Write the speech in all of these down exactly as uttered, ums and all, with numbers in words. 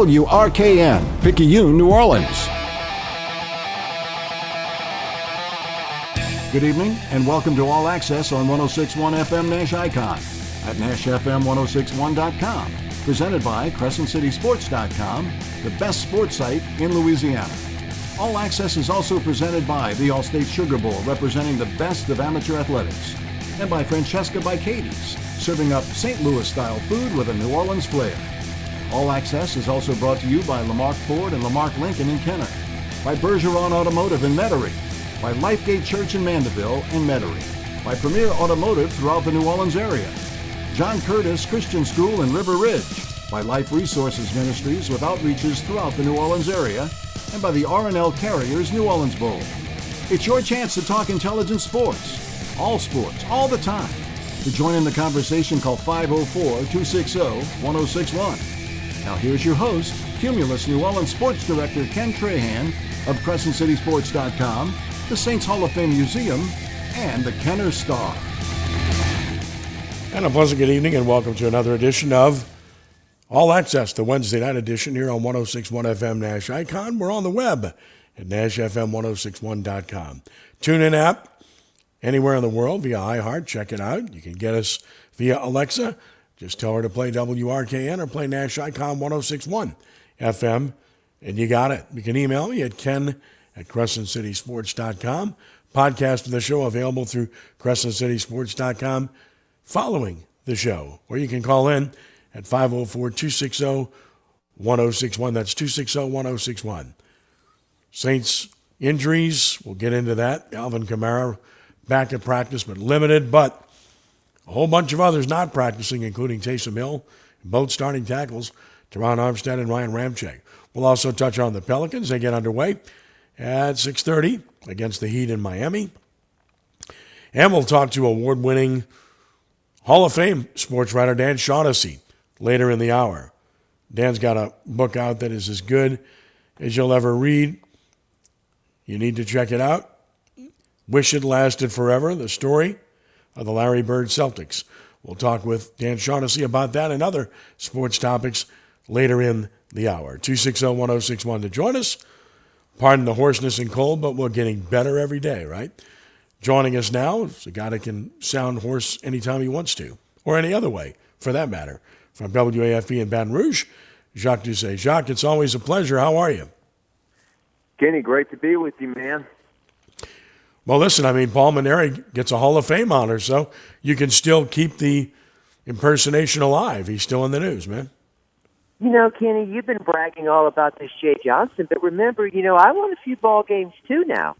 W R K N, Picayune, New Orleans. Good evening and welcome to All Access on one oh six point one F M Nash Icon at Nash F M ten sixty-one dot com. Presented by Crescent City Sports dot com, the best sports site in Louisiana. All Access is also presented by the Allstate Sugar Bowl, representing the best of amateur athletics. And by Francesca Bicades, serving up Saint Louis-style food with a New Orleans flair. All Access is also brought to you by Lamarck Ford and Lamarck Lincoln in Kenner, by Bergeron Automotive in Metairie, by Lifegate Church in Mandeville and Metairie, by Premier Automotive throughout the New Orleans area, John Curtis Christian School in River Ridge, by Life Resources Ministries with outreaches throughout the New Orleans area, and by the R and L Carriers New Orleans Bowl. It's your chance to talk intelligent sports, all sports, all the time. To join in the conversation, call five oh four, two six zero, one oh six one. Now here's your host, Cumulus New Orleans Sports Director Ken Trahan of Crescent City Sports dot com, the Saints Hall of Fame Museum, and the Kenner Star. And a pleasant good evening and welcome to another edition of All Access, the Wednesday night edition here on one oh six point one F M Nash Icon. We're on the web at Nash F M ten sixty-one dot com. Tune in app anywhere in the world via iHeart. Check it out. You can get us via Alexa. Just tell her to play W R K N or play Nash Icon one oh six point one F M, and you got it. You can email me at ken at Crescent City Sports dot com. Podcast of the show available through Crescent City Sports dot com following the show. Or you can call in at five oh four, two six zero, one oh six one. That's two six zero, one oh six one. Saints injuries, we'll get into that. Alvin Kamara back at practice, but limited, but a whole bunch of others not practicing, including Taysom Hill, both starting tackles, Teron Armstead and Ryan Ramczyk. We'll also touch on the Pelicans. They get underway at six thirty against the Heat in Miami. And we'll talk to award-winning Hall of Fame sports writer Dan Shaughnessy later in the hour. Dan's got a book out that is as good as you'll ever read. You need to check it out. Wish It Lasted Forever, the story of the Larry Bird Celtics. We'll talk with Dan Shaughnessy about that and other sports topics later in the hour. two six zero, one oh six one to join us. Pardon the hoarseness and cold, but we're getting better every day, right? Joining us now is a guy that can sound hoarse anytime he wants to, or any other way, for that matter. From W A F B in Baton Rouge, Jacques Doucet. Jacques, it's always a pleasure. How are you? Kenny, great to be with you, man. Well, listen, I mean, Paul Maneri gets a Hall of Fame honor, so you can still keep the impersonation alive. He's still in the news, man. You know, Kenny, you've been bragging all about this Jay Johnson, but remember, you know, I won a few ball games too now.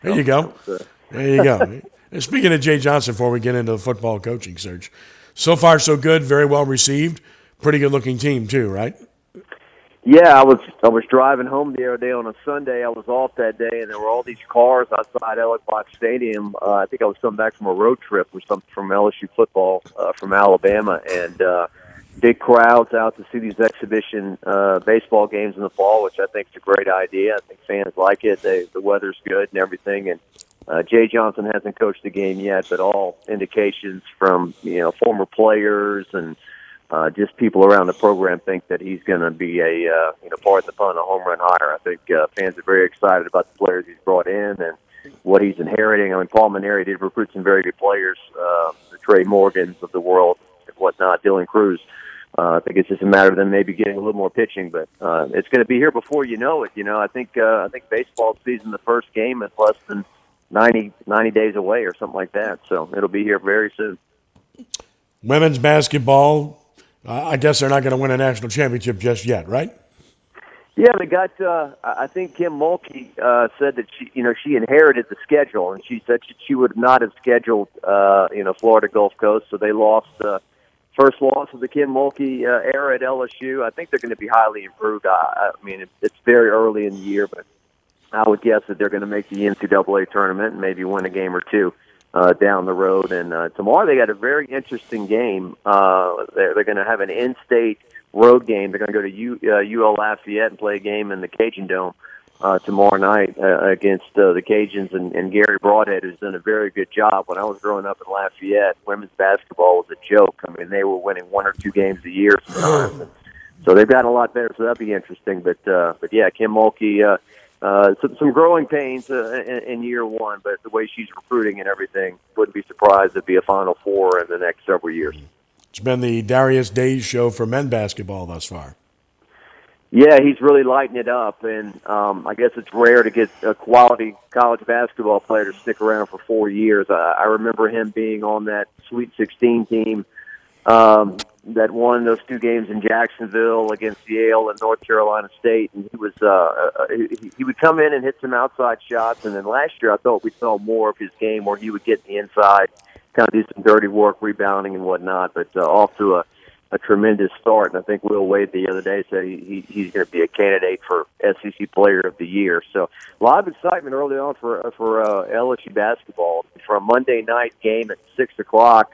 There you go. There you go. And speaking of Jay Johnson, before we get into the football coaching search, so far so good, very well received, pretty good-looking team too, right? Yeah, I was I was driving home the other day on a Sunday. I was off that day, and there were all these cars outside L A Fox Stadium. Uh, I think I was coming back from a road trip or something from L S U football uh, from Alabama, and uh, big crowds out to see these exhibition uh, baseball games in the fall, which I think is a great idea. I think fans like it. They, the weather's good and everything, and uh, Jay Johnson hasn't coached the game yet, but all indications from you know former players and Uh, just people around the program think that he's going to be a, uh, you know, pardon the pun, a home run hire. I think uh, fans are very excited about the players he's brought in and what he's inheriting. I mean, Paul Maneri did recruit some very good players, uh, the Trey Morgans of the world and whatnot, Dylan Cruz. Uh, I think it's just a matter of them maybe getting a little more pitching, but uh, it's going to be here before you know it. You know, I think uh, I think baseball season, the first game, is less than ninety, ninety days away or something like that. So it'll be here very soon. Women's basketball. Uh, I guess they're not going to win a national championship just yet, right? Yeah, they got. Uh, I think Kim Mulkey uh, said that she, you know, she inherited the schedule, and she said she would not have scheduled, uh, you know, Florida Gulf Coast. So they lost uh, first loss of the Kim Mulkey uh, era at L S U. I think they're going to be highly improved. I, I mean, it's very early in the year, but I would guess that they're going to make the N C double A tournament and maybe win a game or two Uh, down the road. And uh, tomorrow they got a very interesting game. Uh, they're they're going to have an in-state road game. They're going to go to U, uh, U L Lafayette and play a game in the Cajun Dome uh, tomorrow night uh, against uh, the Cajuns and, and Gary Broadhead, who's done a very good job. When I was growing up in Lafayette, women's basketball was a joke. I mean, they were winning one or two games a year sometimes. So they've gotten a lot better, so that'll be interesting. But, uh, but yeah, Kim Mulkey, uh, uh, some, some growing pains uh, in, in year one, but the way she's recruiting and everything, wouldn't be surprised it'd be a Final Four in the next several years. It's been the Darius Days show for men's basketball thus far. Yeah, he's really lighting it up, and um, I guess it's rare to get a quality college basketball player to stick around for four years. I, I remember him being on that Sweet sixteen team um, that won those two games in Jacksonville against Yale and North Carolina State, and he was uh, he, he would come in and hit some outside shots, and then last year I thought we saw more of his game where he would get the inside, kind of do some dirty work, rebounding and whatnot, but uh, off to a a tremendous start, and I think Will Wade the other day said he, he, he's going to be a candidate for S E C Player of the Year. So a lot of excitement early on for for uh, L S U basketball. For a Monday night game at six o'clock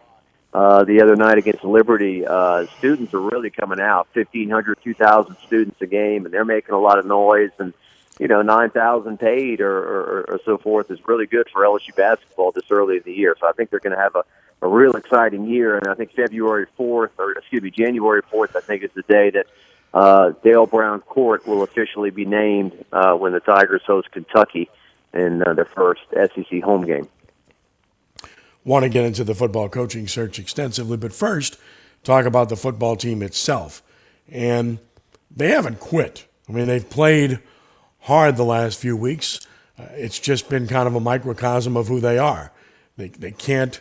uh, the other night against Liberty, uh, students are really coming out, fifteen hundred, two thousand students a game, and they're making a lot of noise, and you know, nine thousand paid or, or, or so forth is really good for L S U basketball this early in the year. So I think they're going to have a a real exciting year, and I think February fourth, or excuse me, January fourth, I think is the day that uh, Dale Brown Court will officially be named uh, when the Tigers host Kentucky in uh, their first S E C home game. Want to get into the football coaching search extensively, but first, talk about the football team itself. And they haven't quit. I mean, they've played hard the last few weeks. Uh, it's just been kind of a microcosm of who they are. They they can't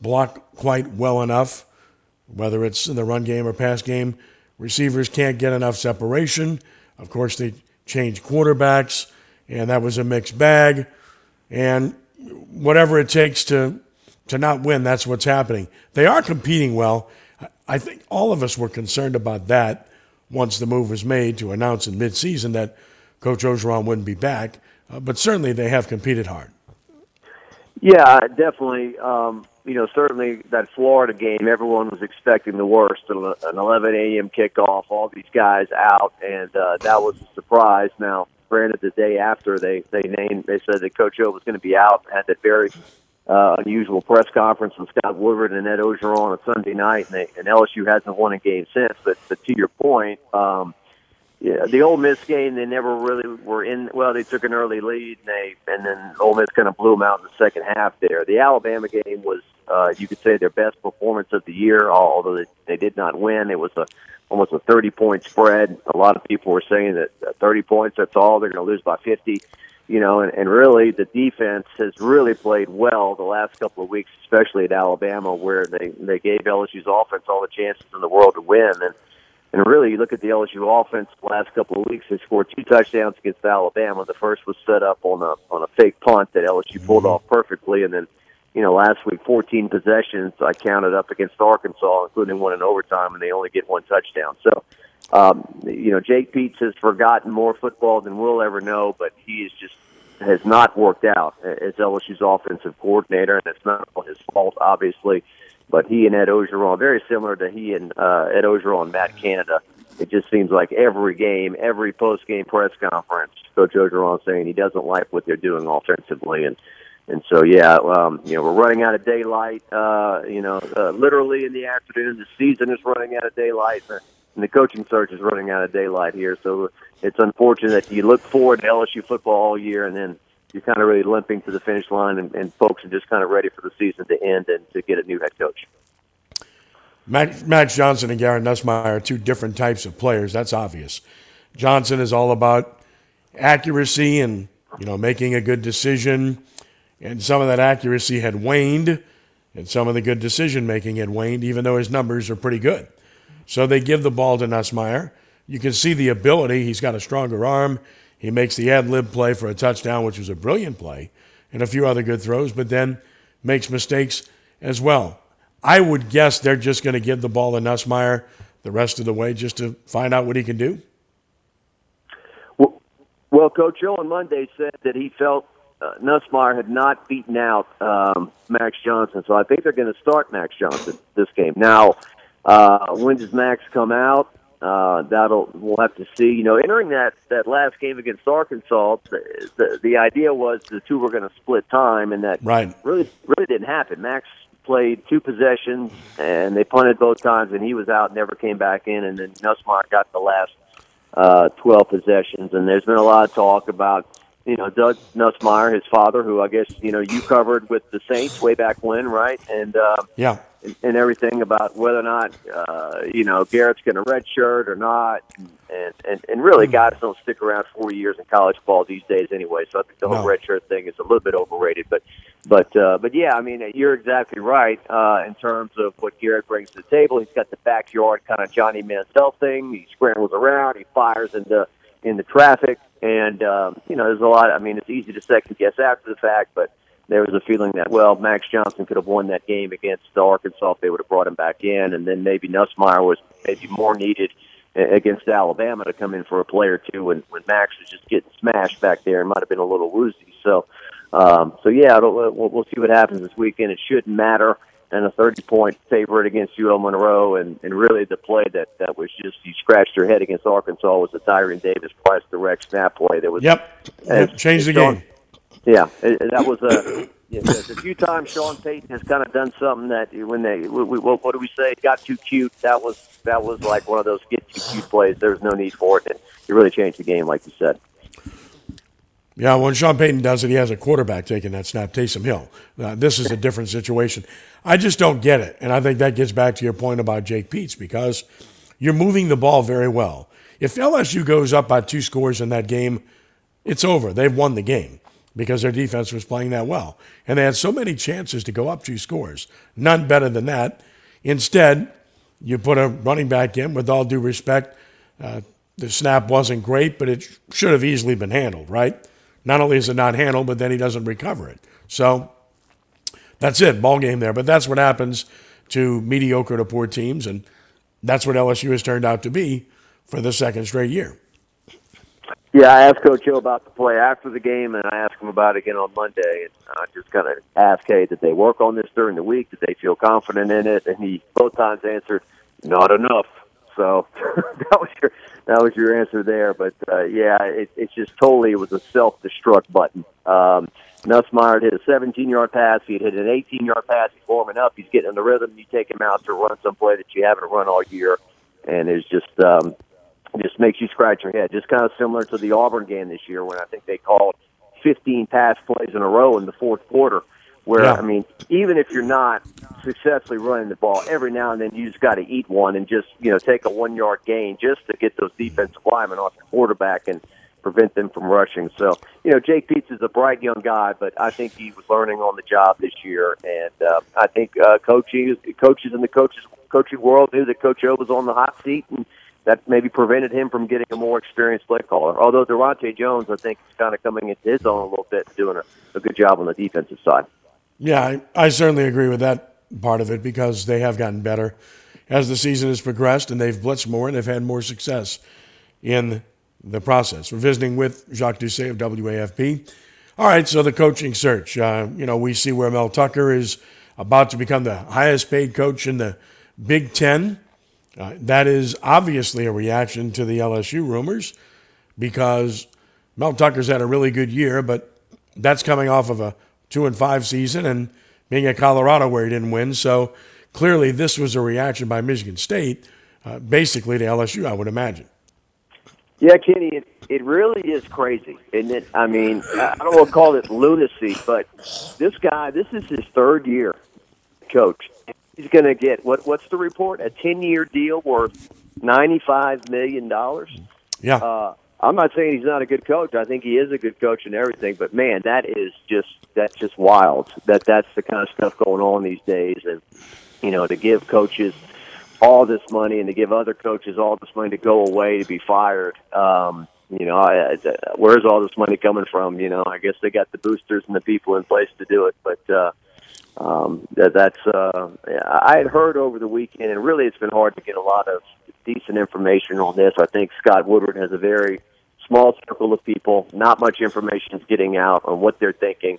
block quite well enough, whether it's in the run game or pass game. Receivers can't get enough separation. Of course, they changed quarterbacks, and that was a mixed bag. And whatever it takes to to not win, that's what's happening. They are competing well. I think all of us were concerned about that once the move was made to announce in midseason that Coach Ogeron wouldn't be back, uh, but certainly they have competed hard. Yeah, definitely. Um You know, certainly that Florida game, everyone was expecting the worst, an eleven a.m. kickoff, all these guys out, and uh, that was a surprise. Now, granted, the day after they, they named, they said that Coach O was going to be out, had that very uh, unusual press conference with Scott Woodward and Ed Ogeron on a Sunday night, and, they, and L S U hasn't won a game since. But, but to your point, um, yeah, the Ole Miss game, they never really were in. Well, they took an early lead, and they and then Ole Miss kind of blew them out in the second half there. The Alabama game was, uh, you could say, their best performance of the year, although they, they did not win. It was a almost a thirty-point spread. A lot of people were saying that thirty points, that's all. They're going to lose by fifty. You know, and, and really the defense has really played well the last couple of weeks, especially at Alabama, where they, they gave L S U's offense all the chances in the world to win. And And really, you look at the L S U offense the last couple of weeks, they scored two touchdowns against Alabama. The first was set up on a on a fake punt that L S U pulled off perfectly. And then, you know, last week, fourteen possessions I counted up against Arkansas, including one in overtime, and they only get one touchdown. So, um, you know, Jake Peets has forgotten more football than we'll ever know, but he is just has not worked out as L S U's offensive coordinator, and it's not his fault, obviously. But he and Ed Ogeron, very similar to he and uh, Ed Ogeron, Matt Canada. It just seems like every game, every post-game press conference, Coach Ogeron saying he doesn't like what they're doing offensively, and and so yeah, um, you know, we're running out of daylight. Uh, you know, uh, literally in the afternoon, the season is running out of daylight, and the coaching search is running out of daylight here. So it's unfortunate that you look forward to L S U football all year, and then you're kind of really limping to the finish line, and, and folks are just kind of ready for the season to end and to get a new head coach. Max, Max Johnson and Garrett Nussmeier are two different types of players. That's obvious. Johnson is all about accuracy and, you know, making a good decision, and some of that accuracy had waned, and some of the good decision-making had waned, even though his numbers are pretty good. So they give the ball to Nussmeier. You can see the ability. He's got a stronger arm. He makes the ad-lib play for a touchdown, which was a brilliant play, and a few other good throws, but then makes mistakes as well. I would guess they're just going to give the ball to Nussmeier the rest of the way just to find out what he can do. Well, well Coach O on Monday said that he felt uh, Nussmeier had not beaten out um, Max Johnson, so I think they're going to start Max Johnson this game. Now, uh, when does Max come out? Uh, that'll we'll have to see. You know, entering that, that last game against Arkansas, the, the, the idea was the two were going to split time, and that right. really really didn't happen. Max played two possessions, and they punted both times, and he was out, never came back in, and then Nussmeier got the last uh, twelve possessions. And there's been a lot of talk about, you know, Doug Nussmeier, his father, who I guess, you know, you covered with the Saints way back when, right? And uh, yeah, and, and everything about whether or not, uh, you know, Garrett's going to redshirt or not. And, and, and really, mm-hmm. guys don't stick around four years in college ball these days anyway. So I think the whole no. redshirt thing is a little bit overrated. But, but, uh, but yeah, I mean, you're exactly right uh, in terms of what Garrett brings to the table. He's got the backyard kind of Johnny Manziel thing. He scrambles around. He fires into in the traffic. And, um, you know, there's a lot. I mean, it's easy to second guess after the fact, but there was a feeling that, well, Max Johnson could have won that game against Arkansas if they would have brought him back in. And then maybe Nussmeier was maybe more needed against Alabama to come in for a play or two when, when Max was just getting smashed back there and might have been a little woozy. So, um, so yeah, we'll, we'll see what happens this weekend. It shouldn't matter. And a thirty-point favorite against U L Monroe, and, and really the play that, that was just, you scratched your head against Arkansas was the Tyron Davis price direct snap play. That was Yep, yep. changed the Sean, game. Yeah, it, that was a, you know, a few times Sean Payton has kind of done something that when they, we, we, what do we say, got too cute. That was that was like one of those get too cute plays. There was no need for it, and it really changed the game, like you said. Yeah, when Sean Payton does it, he has a quarterback taking that snap, Taysom Hill. Uh, this is a different situation. I just don't get it, and I think that gets back to your point about Jake Peets, because you're moving the ball very well. If L S U goes up by two scores in that game, it's over. They've won the game because their defense was playing that well. And they had so many chances to go up two scores, none better than that. Instead, you put a running back in, with all due respect. Uh, the snap wasn't great, but it should have easily been handled, right? Not only is it not handled, but then he doesn't recover it. So that's it, ball game there. But that's what happens to mediocre to poor teams, and that's what L S U has turned out to be for the second straight year. Yeah, I asked Coach Hill about the play after the game, and I asked him about it again on Monday. And I just kind of asked, hey, did they work on this during the week? Did they feel confident in it? And he both times answered, not enough. So that was your that was your answer there. But, uh, yeah, it, it's just totally it was a self-destruct button. Um, Nussmeier hit a seventeen-yard pass. He hit an eighteen-yard pass. He's warming up. He's getting in the rhythm. You take him out to run some play that you haven't run all year, and it's just um, just makes you scratch your head. Just kind of similar to the Auburn game this year when I think they called fifteen pass plays in a row in the fourth quarter. Where, yeah. I mean, even if you're not successfully running the ball, every now and then you just got to eat one and just, you know, take a one-yard gain just to get those defensive linemen off the quarterback and prevent them from rushing. So, you know, Jake Peets is a bright young guy, but I think he was learning on the job this year. And uh, I think uh, coaches, coaches in the coaches, coaching world knew that Coach O was on the hot seat, and that maybe prevented him from getting a more experienced play caller. Although Durante Jones, I think, is kind of coming into his own a little bit and doing a, a good job on the defensive side. Yeah, I, I certainly agree with that part of it because they have gotten better as the season has progressed, and they've blitzed more and they've had more success in the process. We're visiting with Jacques Doucet of W A F B. All right, so the coaching search. Uh, you know, we see where Mel Tucker is about to become the highest-paid coach in the Big Ten. Uh, that is obviously a reaction to the L S U rumors because Mel Tucker's had a really good year, but that's coming off of a two and five season and being at Colorado where he didn't win. So clearly this was a reaction by Michigan State, uh, basically to L S U, I would imagine. Yeah, Kenny, it, it really is crazy, isn't it? I mean, I don't want to call it lunacy, but this guy, this is his third year coach. He's going to get, what? what's the report? A ten-year deal worth ninety-five million dollars. Yeah. Uh, I'm not saying he's not a good coach. I think he is a good coach and everything, but man, that is just that's just wild. That that's the kind of stuff going on these days, and you know, to give coaches all this money and to give other coaches all this money to go away to be fired. Um, you know, I, I, where's all this money coming from? You know, I guess they got the boosters and the people in place to do it, but uh, um, that, that's. Uh, I had heard over the weekend, and really, it's been hard to get a lot of decent information on this. I think Scott Woodward has a very small circle of people. Not much information is getting out on what they're thinking.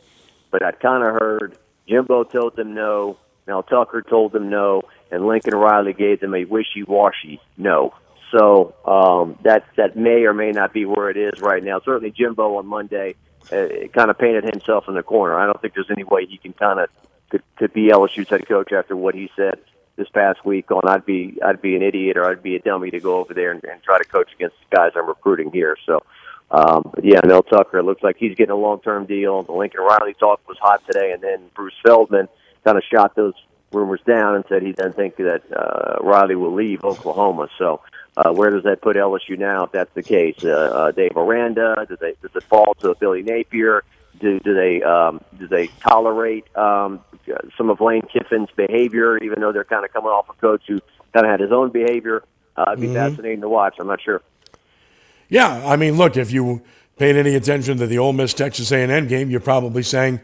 But I kind of heard Jimbo told them no, Mel Tucker told them no, and Lincoln Riley gave them a wishy-washy no. So um, that that may or may not be where it is right now. Certainly Jimbo on Monday uh, kind of painted himself in the corner. I don't think there's any way he can kind of to, to be L S U's head coach after what he said this past week on I'd be I'd be an idiot or I'd be a dummy to go over there and, and try to coach against the guys I'm recruiting here. So, um, yeah, Mel Tucker, it looks like he's getting a long-term deal. The Lincoln Riley talk was hot today, and then Bruce Feldman kind of shot those rumors down and said he doesn't think that uh, Riley will leave Oklahoma. So uh, where does that put L S U now if that's the case? Uh, uh, Dave Aranda, does, they, does it fall to Billy Napier? Do, do they um, do they tolerate um, some of Lane Kiffin's behavior, even though they're kind of coming off a coach who kind of had his own behavior? Uh, it'd be mm-hmm. fascinating to watch. I'm not sure. Yeah, I mean, look, if you paid any attention to the Ole Miss Texas A and M game, you're probably saying,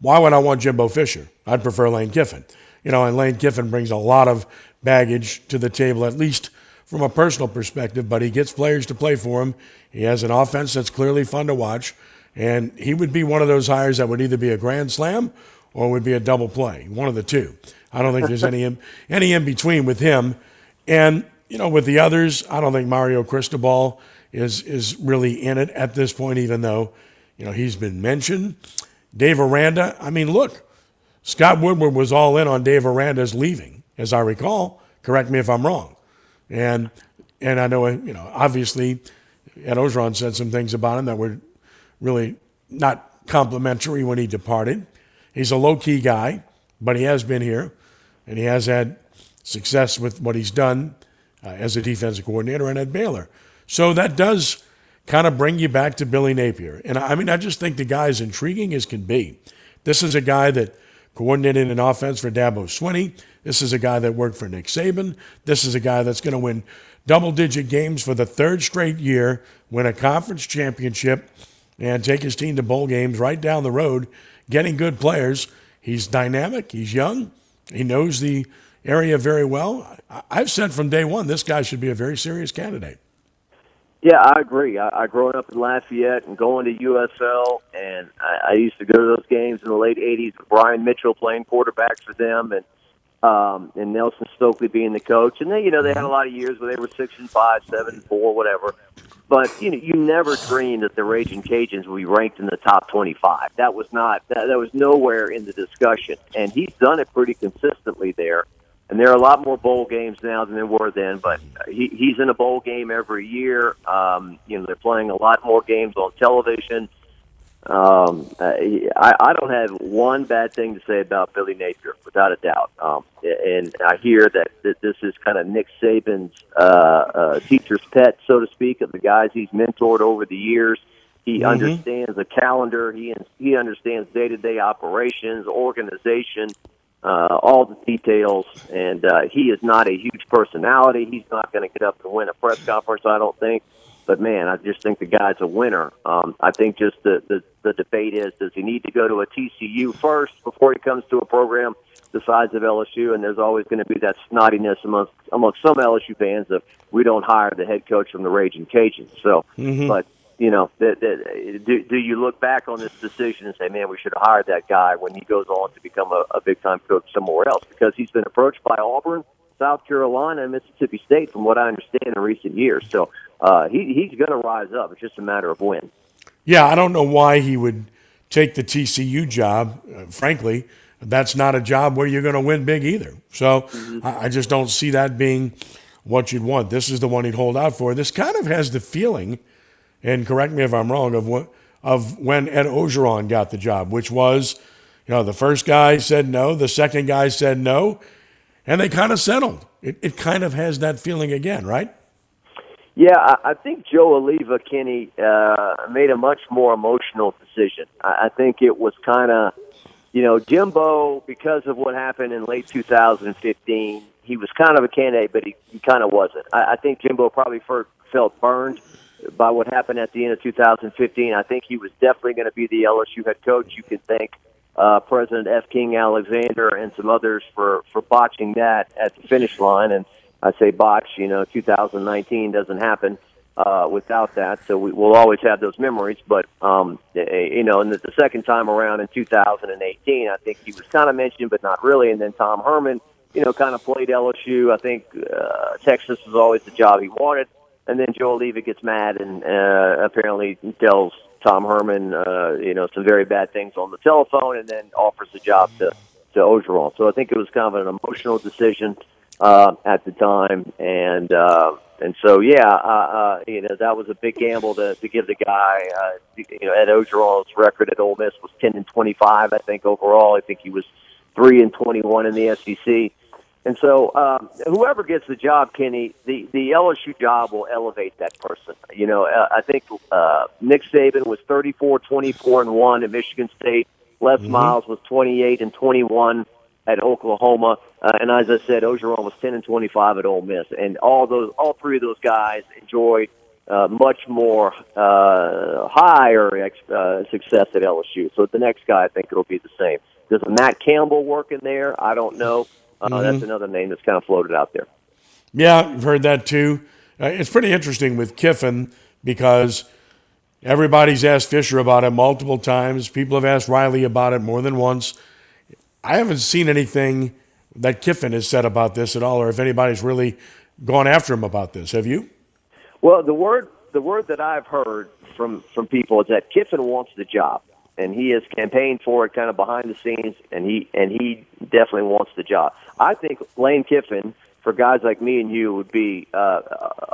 why would I want Jimbo Fisher? I'd prefer Lane Kiffin. You know, and Lane Kiffin brings a lot of baggage to the table, at least from a personal perspective, but he gets players to play for him. He has an offense that's clearly fun to watch, and he would be one of those hires that would either be a grand slam or would be a double play, one of the two. I don't think there's any, any in-between with him. And, you know, with the others, I don't think Mario Cristobal is is really in it at this point, even though, you know, he's been mentioned. Dave Aranda, I mean, look, Scott Woodward was all in on Dave Aranda's leaving, as I recall. Correct me if I'm wrong. And and I know, you know, obviously Ed Ogeron said some things about him that were really not complimentary when he departed. He's a low-key guy, but he has been here, and he has had success with what he's done uh, as a defensive coordinator and at Baylor. So that does kind of bring you back to Billy Napier. And, I mean, I just think the guy is intriguing as can be. This is a guy that coordinated an offense for Dabo Swinney. This is a guy that worked for Nick Saban. This is a guy that's going to win double-digit games for the third straight year, win a conference championship, and take his team to bowl games right down the road, getting good players. He's dynamic. He's young. He knows the area very well. I've said from day one, this guy should be a very serious candidate. Yeah, I agree. I, I growing up in Lafayette and going to U S L, and I, I used to go to those games in the late eighties with Brian Mitchell playing quarterback for them, and um, and Nelson Stokely being the coach. And they, you know, they had a lot of years where they were six and five, seven and four, whatever. But you know, you never dreamed that the Ragin' Cajuns would be ranked in the top twenty-five. That was not that, that was nowhere in the discussion, and he's done it pretty consistently there. And there are a lot more bowl games now than there were then, but he, he's in a bowl game every year. Um, you know, they're playing a lot more games on television. Um, I, I don't have one bad thing to say about Billy Napier, without a doubt. Um, and I hear that, that this is kind of Nick Saban's uh, uh, teacher's pet, so to speak, of the guys he's mentored over the years. He mm-hmm. understands the calendar. He he understands day-to-day operations, organization. Uh, all the details, and uh, he is not a huge personality. He's not going to get up and win a press conference, I don't think. But, man, I just think the guy's a winner. Um, I think just the, the, the debate is, does he need to go to a T C U first before he comes to a program the size of L S U? And there's always going to be that snottiness amongst, amongst some L S U fans of we don't hire the head coach from the Ragin' Cajuns. So, mm-hmm. but, you know, that, that, do, do you look back on this decision and say, man, we should have hired that guy when he goes on to become a, a big-time coach somewhere else? Because he's been approached by Auburn, South Carolina, and Mississippi State, from what I understand, in recent years. So uh, he, he's going to rise up. It's just a matter of when. Yeah, I don't know why he would take the T C U job, uh, frankly. That's not a job where you're going to win big either. So mm-hmm. I, I just don't see that being what you'd want. This is the one he'd hold out for. This kind of has the feeling – and correct me if I'm wrong, of what, of when Ed Ogeron got the job, which was, you know, the first guy said no, the second guy said no, and they kind of settled. It, it kind of has that feeling again, right? Yeah, I, I think Joe Oliva, Kenny, uh, made a much more emotional decision. I, I think it was kind of, you know, Jimbo, because of what happened in late two thousand fifteen, he was kind of a candidate, but he, he kind of wasn't. I, I think Jimbo probably first felt burned by what happened at the end of two thousand fifteen. I think he was definitely going to be the L S U head coach. You can thank uh, President F. King Alexander and some others for, for botching that at the finish line. And I say botch, you know, two thousand nineteen doesn't happen uh, without that. So we, we'll always have those memories. But, um, you know, and the, the second time around in two thousand eighteen, I think he was kind of mentioned, but not really. And then Tom Herman, you know, kind of played L S U. I think uh, Texas was always the job he wanted. And then Joe Oliva gets mad and uh, apparently tells Tom Herman, uh, you know, some very bad things on the telephone, and then offers the job to to Ogeron. So I think it was kind of an emotional decision uh, at the time, and uh, and so yeah, uh, uh, you know that was a big gamble to, to give the guy. Uh, you know, Ed Ogeron's record at Ole Miss was ten and twenty-five, I think overall. I think he was three and twenty-one in the S E C. And so, um, whoever gets the job, Kenny, the, the L S U job will elevate that person. You know, uh, I think uh, Nick Saban was thirty-four, twenty-four, and one at Michigan State. Les mm-hmm. Miles was twenty-eight and twenty-one at Oklahoma. Uh, and as I said, Ogeron was ten and twenty-five at Ole Miss. And all those, all three of those guys enjoyed uh, much more uh, higher ex- uh, success at L S U. So the next guy, I think it'll be the same. Does Matt Campbell work in there? I don't know. Uh, mm-hmm. That's another name that's kind of floated out there. Yeah, I've heard that too. Uh, it's pretty interesting with Kiffin because everybody's asked Fisher about it multiple times. People have asked Riley about it more than once. I haven't seen anything that Kiffin has said about this at all, or if anybody's really gone after him about this. Have you? Well, the word the word that I've heard from, from people is that Kiffin wants the job. And he has campaigned for it kind of behind the scenes, and he and he definitely wants the job. I think Lane Kiffin, for guys like me and you, would be uh,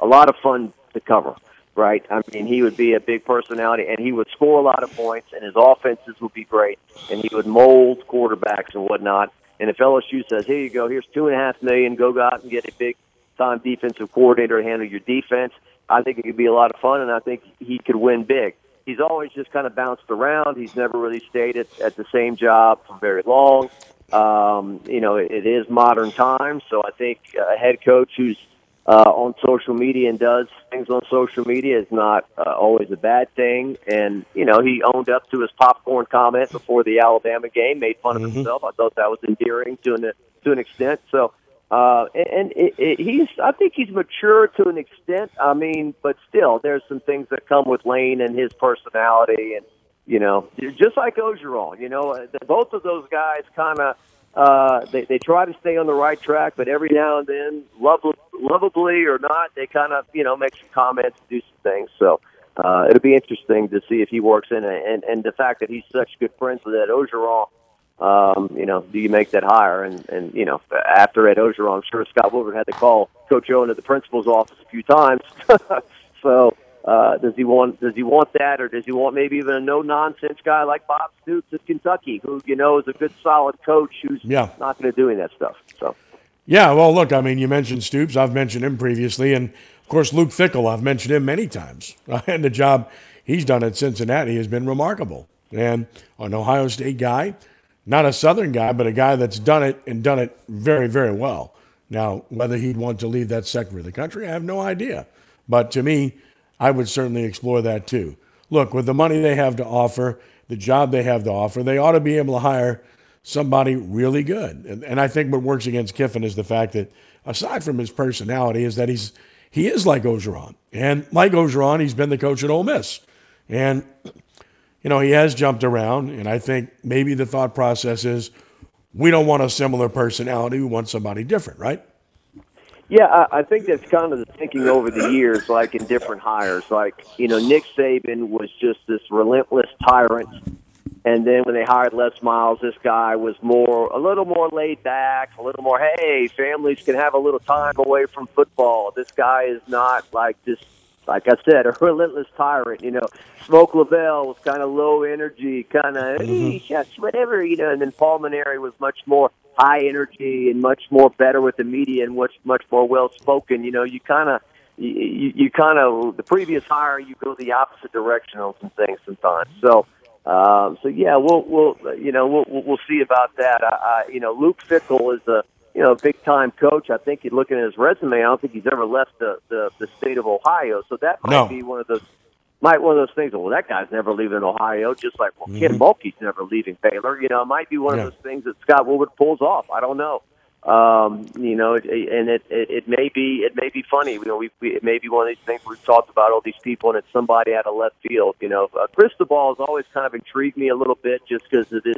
a lot of fun to cover, right? I mean, he would be a big personality, and he would score a lot of points, and his offenses would be great, and he would mold quarterbacks and whatnot. And if L S U says, here you go, here's two point five million dollars, go out and get a big-time defensive coordinator to handle your defense, I think it could be a lot of fun, and I think he could win big. He's always just kind of bounced around. He's never really stayed at, at the same job for very long. Um, you know, it, it is modern times, so I think a head coach who's uh, on social media and does things on social media is not uh, always a bad thing. And, you know, he owned up to his popcorn comment before the Alabama game, made fun mm-hmm. of himself. I thought that was endearing to an, to an extent. So, uh, and it, it, he's, I think he's mature to an extent. I mean, but still, there's some things that come with Lane and his personality, and you know, just like Ogeron, you know, both of those guys kind of uh, they they try to stay on the right track, but every now and then, lov- lovably or not, they kind of you know make some comments, do some things. So uh, it'll be interesting to see if he works in, and and, and the fact that he's such good friends with that Ogeron. Um, you know, do you make that hire? And, and you know, after Ed Ogeron, I'm sure Scott Woodward had to call Coach Owen at the principal's office a few times. so uh, does he want does he want that, or does he want maybe even a no-nonsense guy like Bob Stoops of Kentucky, who, you know, is a good, solid coach who's yeah. not going to do any of that stuff? So, yeah, well, look, I mean, you mentioned Stoops. I've mentioned him previously. And, of course, Luke Fickell, I've mentioned him many times. And the job he's done at Cincinnati has been remarkable. And an Ohio State guy. Not a Southern guy, but a guy that's done it and done it very, very well. Now, whether he'd want to leave that sector of the country, I have no idea. But to me, I would certainly explore that too. Look, with the money they have to offer, the job they have to offer, they ought to be able to hire somebody really good. And, and I think what works against Kiffin is the fact that, aside from his personality, is that he's he is like Ogeron. And like Ogeron, he's been the coach at Ole Miss. And you know, he has jumped around, and I think maybe the thought process is we don't want a similar personality. We want somebody different, right? Yeah, I, I think that's kind of the thinking over the years, like in different hires. Like, you know, Nick Saban was just this relentless tyrant, and then when they hired Les Miles, this guy was more a little more laid back, a little more, hey, families can have a little time away from football. This guy is not like this. Like I said, a relentless tyrant, you know. Smoke Lavelle was kind of low energy, kind of, hey, shush, whatever, you know. And then Paul Maneri was much more high energy and much more better with the media and much, much more well-spoken. You know, you kind of, you, you kind of, the previous hire, you go the opposite direction on some things sometimes. So, um, so yeah, we'll, we'll, you know, we'll, we'll see about that. I, I, you know, Luke Fickell is a, you know, big-time coach. I think looking at his resume, I don't think he's ever left the, the, the state of Ohio. So that might no. be one of those might one of those things. Well, that guy's never leaving Ohio, just like well, mm-hmm. Kim Mulkey's never leaving Baylor. You know, it might be one yeah. of those things that Scott Woodward pulls off. I don't know. Um, you know, it, and it, it it may be it may be funny. You know, we, we it may be one of these things we've talked about all these people, and it's somebody out of left field. You know, uh, Cristobal has always kind of intrigued me a little bit, just because it is.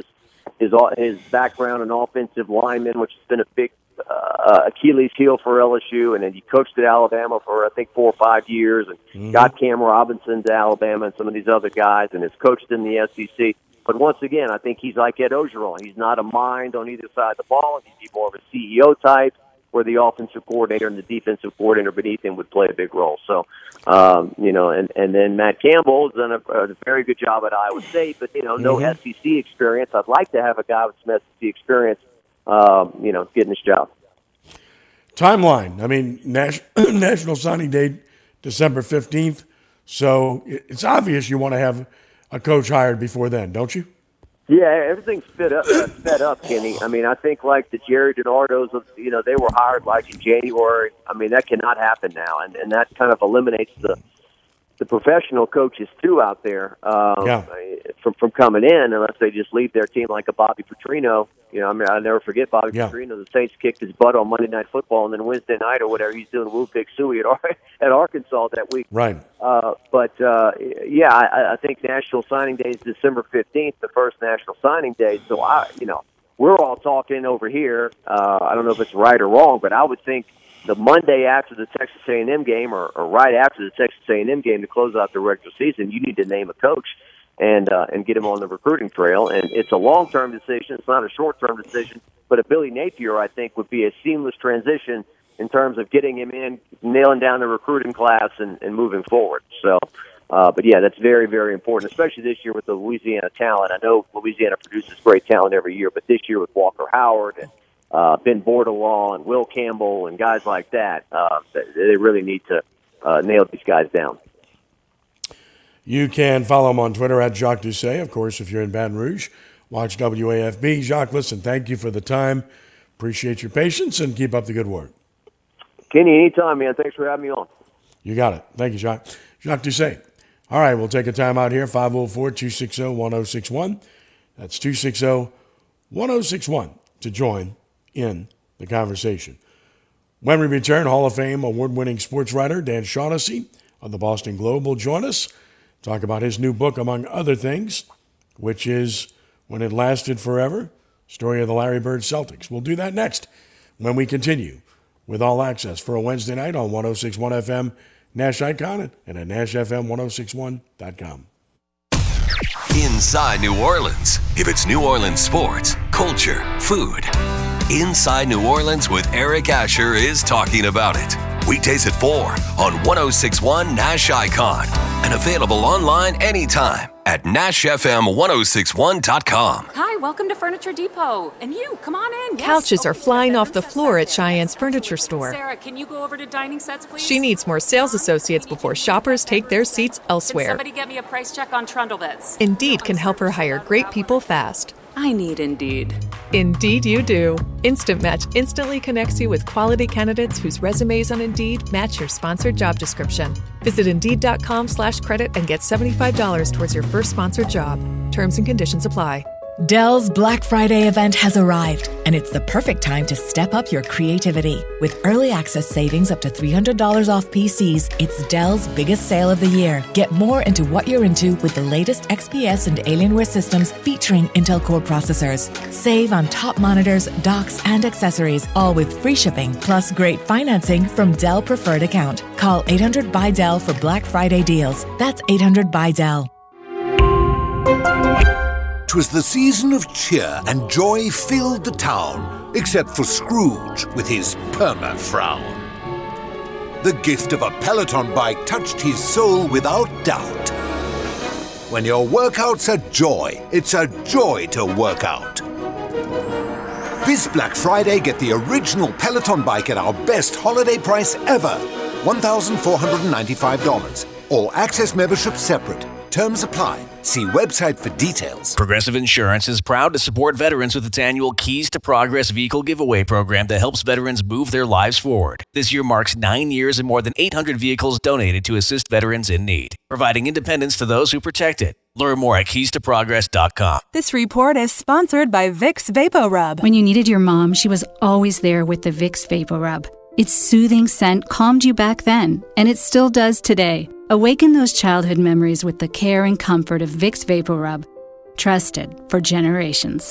His his background in offensive lineman, which has been a big uh, Achilles heel for L S U, and then he coached at Alabama for I think four or five years, and mm-hmm. got Cam Robinson to Alabama and some of these other guys, and has coached in the S E C. But once again, I think he's like Ed Ogeron. He's not a mind on either side of the ball. He'd be more of a C E O type, where the offensive coordinator and the defensive coordinator beneath him would play a big role. So, um, you know, and, and then Matt Campbell's done a, a very good job at Iowa State, but, you know, no mm-hmm. S E C experience. I'd like to have a guy with some S E C experience, um, you know, getting his job. Timeline. I mean, Nash, National Signing Day, December fifteenth. So it's obvious you want to have a coach hired before then, don't you? Yeah, everything's sped up, uh, sped up, Kenny. I mean, I think like the Jerry DiNardo's, you know, they were hired like in January. I mean, that cannot happen now, and, and that kind of eliminates the the professional coaches too out there um, yeah. from from coming in, unless they just leave their team like a Bobby Petrino. You know, I mean, I never forget Bobby yeah. Petrino. The Saints kicked his butt on Monday Night Football, and then Wednesday night or whatever, he's doing Wu Pick Suey at, at Arkansas that week. Right. Uh, but, uh, yeah, I, I think National Signing Day is December fifteenth, the first National Signing Day. So, I, you know, we're all talking over here. Uh, I don't know if it's right or wrong, but I would think the Monday after the Texas A and M game or, or right after the Texas A and M game to close out the regular season, you need to name a coach and uh, and get him on the recruiting trail. And it's a long-term decision. It's not a short-term decision. But a Billy Napier, I think, would be a seamless transition in terms of getting him in, nailing down the recruiting class, and, and moving forward. So, uh, but, yeah, that's very, very important, especially this year with the Louisiana talent. I know Louisiana produces great talent every year, but this year with Walker Howard and Uh, Ben Bordelon and Will Campbell and guys like that, uh, they really need to uh, nail these guys down. You can follow him on Twitter at Jacques Doucet. Of course, if you're in Baton Rouge, watch W A F B. Jacques, listen, thank you for the time. Appreciate your patience, and keep up the good work. Kenny, anytime, man. Thanks for having me on. You got it. Thank you, Jacques. Jacques Doucet. All right, we'll take a time out here, five oh four, two six oh, one oh six one. That's two six oh, one oh six one to join in the conversation. When we return, Hall of Fame award-winning sports writer Dan Shaughnessy of the Boston Globe will join us, talk about his new book, among other things, which is When It Lasted Forever, Story of the Larry Bird Celtics. We'll do that next when we continue with All Access for a Wednesday night on one oh six point one F M, Nash Icon, and at Nash F M ten sixty-one dot com. Inside New Orleans. If it's New Orleans sports, culture, food, Inside New Orleans with Eric Asher is talking about it. Weekdays at four on one oh six point one Nash Icon, and available online anytime at Nash F M ten sixty-one dot com. Hi, welcome to Furniture Depot. And you, come on in. Yes. Couches are flying off the floor at Cheyenne's Furniture Store. Sarah, can you go over to dining sets, please? She needs more sales associates before shoppers take their seats elsewhere. Can somebody get me a price check on trundle beds? Indeed can help her hire great people fast. I need Indeed. Indeed you do. Instant Match instantly connects you with quality candidates whose resumes on Indeed match your sponsored job description. Visit Indeed.com slash credit and get seventy-five dollars towards your first sponsored job. Terms and conditions apply. Dell's Black Friday event has arrived, and it's the perfect time to step up your creativity. With early access savings up to three hundred dollars off P Cs, it's Dell's biggest sale of the year. Get more into what you're into with the latest X P S and Alienware systems featuring Intel Core processors. Save on top monitors, docks, and accessories, all with free shipping, plus great financing from Dell Preferred Account. Call eight hundred B Y D E L L for Black Friday deals. That's eight hundred B Y D E L L. 'Twas the season of cheer, and joy filled the town, except for Scrooge with his perma-frown. The gift of a Peloton bike touched his soul without doubt. When your workout's a joy, it's a joy to work out. This Black Friday, get the original Peloton bike at our best holiday price ever, one thousand four hundred ninety-five dollars. All access membership separate. Terms apply. See website for details. Progressive Insurance is proud to support veterans with its annual Keys to Progress vehicle giveaway program that helps veterans move their lives forward. This year marks nine years and more than eight hundred vehicles donated to assist veterans in need, providing independence to those who protect it. Learn more at keys to progress dot com. This report is sponsored by Vicks VapoRub. When you needed your mom, she was always there with the Vicks VapoRub. Its soothing scent calmed you back then, and it still does today. Awaken those childhood memories with the care and comfort of Vicks VapoRub. Trusted for generations.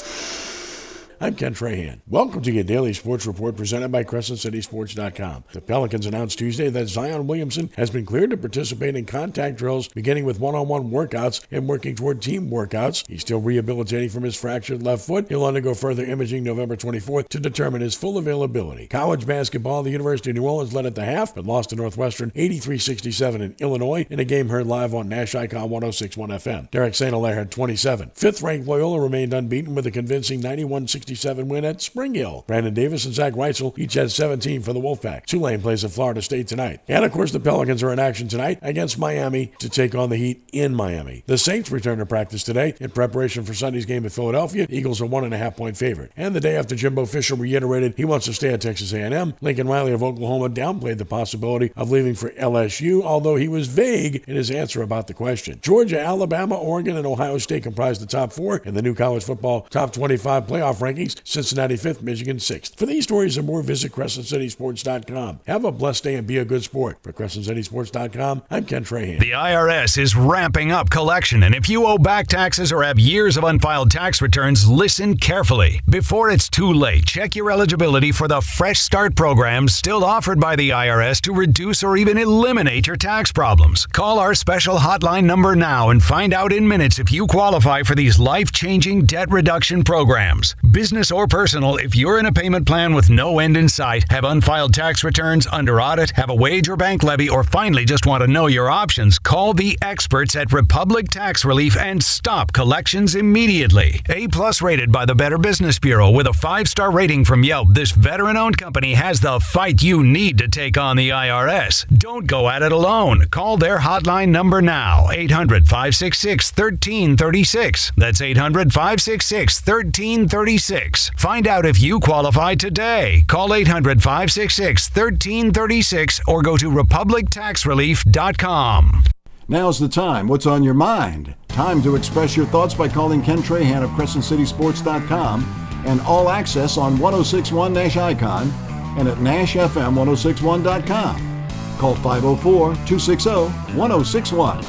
I'm Ken Trahan. Welcome to your daily sports report presented by Crescent City Sports dot com. The Pelicans announced Tuesday that Zion Williamson has been cleared to participate in contact drills, beginning with one-on-one workouts and working toward team workouts. He's still rehabilitating from his fractured left foot. He'll undergo further imaging November twenty-fourth to determine his full availability. College basketball, the University of New Orleans led at the half, but lost to Northwestern eighty-three sixty-seven in Illinois in a game heard live on Nash Icon one oh six point one F M. Derek Saint Hilaire had twenty-seven. Fifth-ranked Loyola remained unbeaten with a convincing ninety-one sixty-seven win at Spring Hill. Brandon Davis and Zach Reitzel each had seventeen for the Wolfpack. Tulane plays at Florida State tonight. And, of course, the Pelicans are in action tonight against Miami to take on the Heat in Miami. The Saints return to practice today in preparation for Sunday's game at Philadelphia. Eagles are one and a half point favorite. And the day after Jimbo Fisher reiterated he wants to stay at Texas A and M, Lincoln Riley of Oklahoma downplayed the possibility of leaving for L S U, although he was vague in his answer about the question. Georgia, Alabama, Oregon, and Ohio State comprise the top four in the new college football top twenty-five playoff rankings. Cincinnati fifth, Michigan sixth. For these stories and more, visit Crescent City Sports dot com. Have a blessed day and be a good sport. For Crescent City Sports dot com, I'm Ken Trahan. The I R S is ramping up collection, and if you owe back taxes or have years of unfiled tax returns, listen carefully. Before it's too late, check your eligibility for the Fresh Start program still offered by the I R S to reduce or even eliminate your tax problems. Call our special hotline number now and find out in minutes if you qualify for these life-changing debt reduction programs. Business or personal, if you're in a payment plan with no end in sight, have unfiled tax returns, under audit, have a wage or bank levy, or finally just want to know your options, call the experts at Republic Tax Relief and stop collections immediately. A-plus rated by the Better Business Bureau with a five-star rating from Yelp, this veteran-owned company has the fight you need to take on the I R S. Don't go at it alone. Call their hotline number now, eight hundred, five six six, one three three six. That's eight hundred, five six six, one three three six. Find out if you qualify today. Call eight hundred, five six six, one three three six or go to Republic Tax Relief dot com. Now's the time. What's on your mind? Time to express your thoughts by calling Ken Trahan of Crescent City Sports dot com and All Access on one oh six point one Nash Icon and at Nash F M ten sixty-one dot com. Call five oh four, two six zero, one zero six one.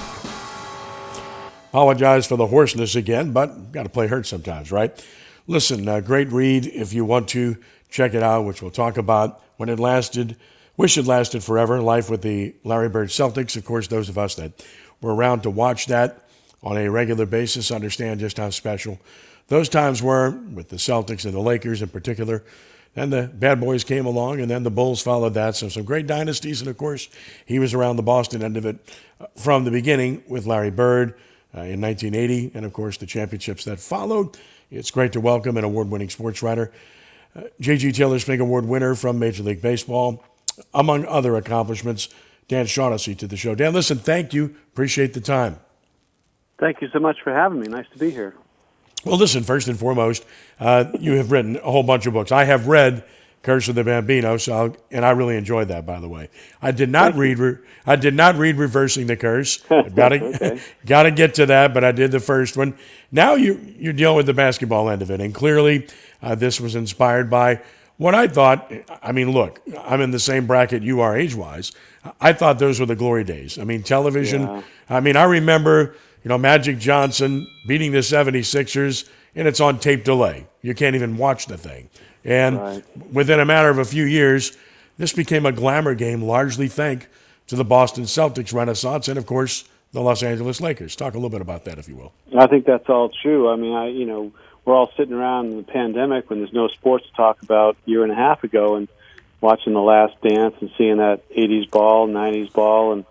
Apologize for the hoarseness again, but got to play hurt sometimes, right? Listen, uh, great read if you want to. Check it out, which we'll talk about. When it lasted, wish it lasted forever, life with the Larry Bird Celtics. Of course, those of us that were around to watch that on a regular basis understand just how special those times were with the Celtics and the Lakers in particular. Then the Bad Boys came along, and then the Bulls followed that. So some great dynasties, and of course, he was around the Boston end of it from the beginning with Larry Bird uh, in nineteen eighty, and of course, the championships that followed. It's great to welcome an award-winning sports writer, Uh, J G. Taylor-Spink Award winner from Major League Baseball, among other accomplishments, Dan Shaughnessy to the show. Dan, listen, thank you. Appreciate the time. Thank you so much for having me. Nice to be here. Well, listen, first and foremost, uh, you have written a whole bunch of books. I have read Curse of the Bambino, so I'll, and I really enjoyed that, by the way. I did not read re- I did not read Reversing the Curse. I've got to okay. got to get to that, but I did the first one. Now you, you're dealing with the basketball end of it, and clearly uh, this was inspired by what I thought. I mean, look, I'm in the same bracket you are age-wise. I thought those were the glory days. I mean, television. Yeah. I mean, I remember, you know, Magic Johnson beating the seventy-sixers, and it's on tape delay. You can't even watch the thing. And right. within a matter of a few years, this became a glamour game, largely thanks to the Boston Celtics renaissance and, of course, the Los Angeles Lakers. Talk a little bit about that, if you will. I think that's all true. I mean, I you know, we're all sitting around in the pandemic when there's no sports to talk about a year and a half ago and watching The Last Dance and seeing that eighties ball, nineties ball. And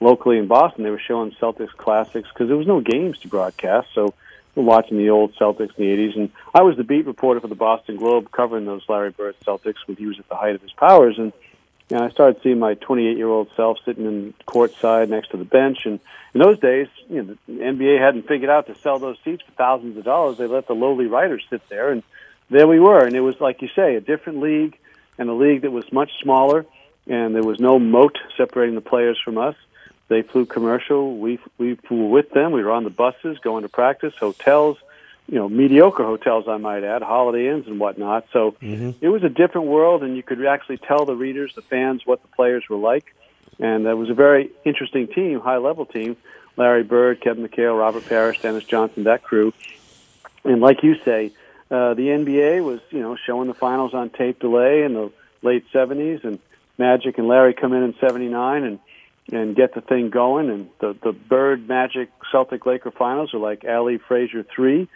locally in Boston, they were showing Celtics classics because there was no games to broadcast, so watching the old Celtics in the eighties. And I was the beat reporter for the Boston Globe covering those Larry Bird Celtics when he was at the height of his powers. And, and I started seeing my twenty-eight-year-old self sitting in courtside next to the bench. And in those days, you know, the N B A hadn't figured out to sell those seats for thousands of dollars. They let the lowly writers sit there. And there we were. And it was, like you say, a different league and a league that was much smaller. And there was no moat separating the players from us. They flew commercial. We we flew with them. We were on the buses, going to practice, hotels, you know, mediocre hotels, I might add, Holiday Inns and whatnot. So mm-hmm. It was a different world, and you could actually tell the readers, the fans, what the players were like. And that was a very interesting team, high-level team. Larry Bird, Kevin McHale, Robert Parrish, Dennis Johnson, that crew. And like you say, uh, the N B A was, you know, showing the finals on tape delay in the late seventies, and Magic and Larry come in in seventy-nine and and get the thing going. And the the Bird Magic Celtic Laker finals are like Allie Frazier three,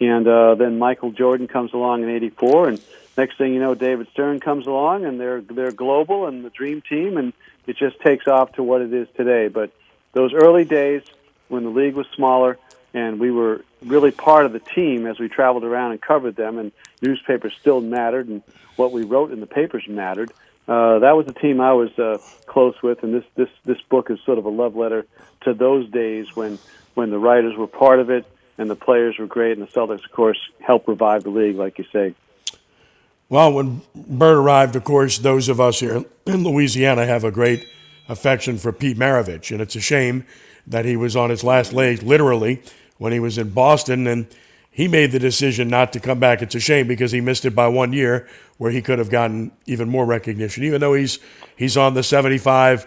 and uh, then Michael Jordan comes along in eighty-four, and next thing you know, David Stern comes along, and they're they're global and the Dream Team, and it just takes off to what it is today. But those early days when the league was smaller and we were really part of the team as we traveled around and covered them, and newspapers still mattered, and what we wrote in the papers mattered. Uh, that was the team I was uh, close with, and this, this, this book is sort of a love letter to those days when, when the writers were part of it and the players were great, and the Celtics, of course, helped revive the league, like you say. Well, when Bird arrived, of course, those of us here in Louisiana have a great affection for Pete Maravich, and it's a shame that he was on his last legs, literally, when he was in Boston, and he made the decision not to come back. It's a shame because he missed it by one year where he could have gotten even more recognition, even though he's he's on the seventy-five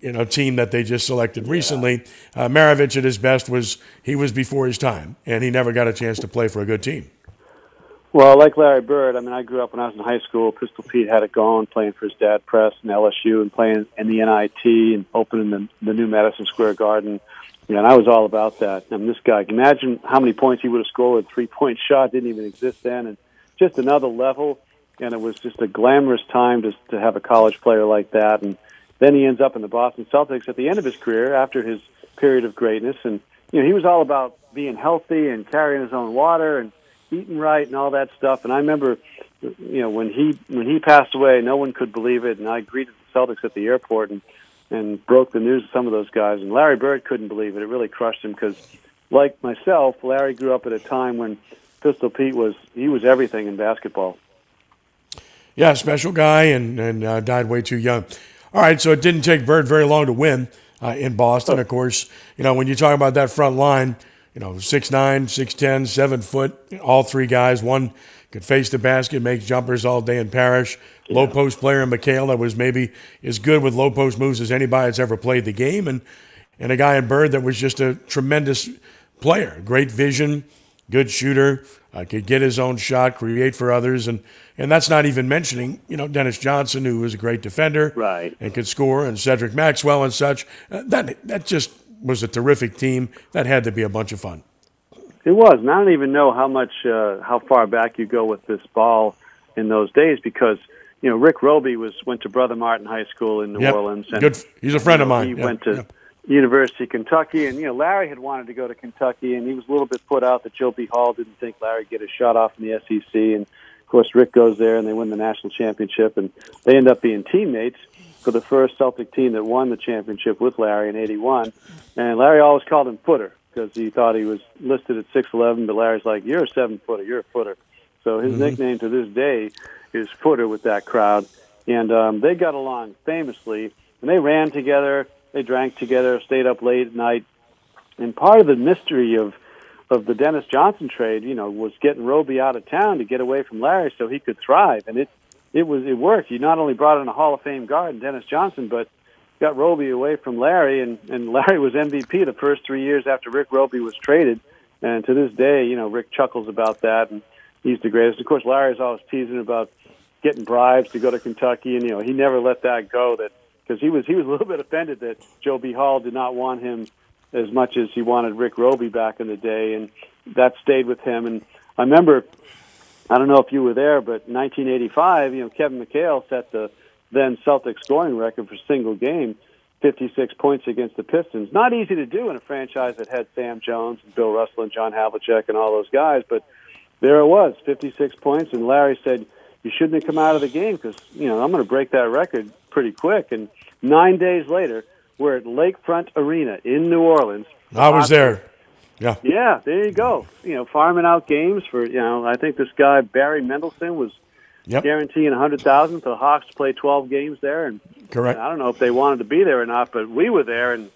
you know, team that they just selected recently. Yeah. Uh, Maravich at his best was he was before his time, and he never got a chance to play for a good team. Well, like Larry Bird, I mean, I grew up when I was in high school. Pistol Pete had it going, playing for his dad Press and L S U and playing in the N I T and opening the, the new Madison Square Garden. Yeah, and I was all about that. I mean, this guy, imagine how many points he would have scored. A three-point shot didn't even exist then. And just another level, and it was just a glamorous time to, to have a college player like that. And then he ends up in the Boston Celtics at the end of his career after his period of greatness. And, you know, he was all about being healthy and carrying his own water and eating right and all that stuff. And I remember, you know, when he when he passed away, no one could believe it. And I greeted the Celtics at the airport and and broke the news to some of those guys. And Larry Bird couldn't believe it. It really crushed him because, like myself, Larry grew up at a time when Pistol Pete was he was everything in basketball. Yeah, special guy, and, and uh, died way too young. All right, so it didn't take Bird very long to win uh, in Boston. Of course, you know, when you talk about that front line, you know, six nine, six ten, seven foot, all three guys. One could face the basket, make jumpers all day in Parrish. Yeah. Low post player in McHale that was maybe as good with low post moves as anybody that's ever played the game. And and a guy in Bird that was just a tremendous player. Great vision, good shooter, uh, could get his own shot, create for others. And, and that's not even mentioning, you know, Dennis Johnson, who was a great defender. Right. And could score, and Cedric Maxwell and such. Uh, that that just was a terrific team. That had to be a bunch of fun. It was, and I don't even know how much, uh, how far back you go with this ball in those days, because you know Rick Roby was went to Brother Martin High School in New yep. Orleans, and Good. he's a friend you know, of mine. He yep. went to yep. University of Kentucky, and you know Larry had wanted to go to Kentucky, and he was a little bit put out that Joe B. Hall didn't think Larry'd get a shot off in the S E C, and of course Rick goes there and they win the national championship, and they end up being teammates for the first Celtic team that won the championship with Larry in eighty-one, and Larry always called him Footer, because he thought he was listed at six eleven, but Larry's like, you're a seven-footer, you're a footer. So his mm-hmm. nickname to this day is Footer with that crowd. And um, they got along famously, and they ran together, they drank together, stayed up late at night. And part of the mystery of, of the Dennis Johnson trade, you know, was getting Roby out of town to get away from Larry so he could thrive. And it, it, was, it worked. You not only brought in a Hall of Fame guard in Dennis Johnson, but got Roby away from Larry, and, and Larry was M V P the first three years after Rick Roby was traded. And to this day, you know, Rick chuckles about that, and he's the greatest. Of course, Larry's always teasing about getting bribes to go to Kentucky, and, you know, he never let that go, that because he was, he was a little bit offended that Joe B. Hall did not want him as much as he wanted Rick Roby back in the day, and that stayed with him. And I remember, I don't know if you were there, but nineteen eighty-five, you know, Kevin McHale set the then Celtic scoring record for single game, fifty-six points against the Pistons. Not easy to do in a franchise that had Sam Jones and Bill Russell and John Havlicek and all those guys, but there it was, fifty-six points, and Larry said, you shouldn't have come out of the game because, you know, I'm going to break that record pretty quick. And nine days later, we're at Lakefront Arena in New Orleans. I was there. Yeah. Yeah, there you go. You know, farming out games for, you know, I think this guy Barry Mendelson was Yep. guaranteeing one hundred thousand dollars for the Hawks to play twelve games there. And, Correct. And I don't know if they wanted to be there or not, but we were there, and,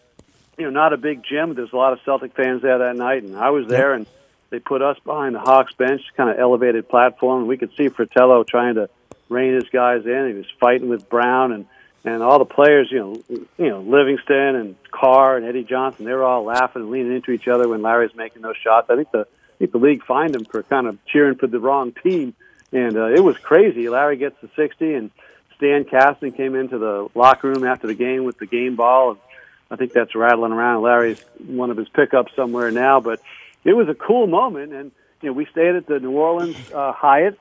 you know, not a big gym. There's a lot of Celtic fans there that night, and I was there, yep. and they put us behind the Hawks bench, kind of elevated platform, and we could see Fratello trying to rein his guys in. He was fighting with Brown and, and all the players, you know, you know, Livingston and Carr and Eddie Johnson, they were all laughing and leaning into each other when Larry's making those shots. I think the if the league fined him for kind of cheering for the wrong team. And uh, it was crazy. Larry gets the sixty, and Dan Caston came into the locker room after the game with the game ball. I think that's rattling around Larry's one of his pickups somewhere now. But it was a cool moment, and you know we stayed at the New Orleans uh, Hyatt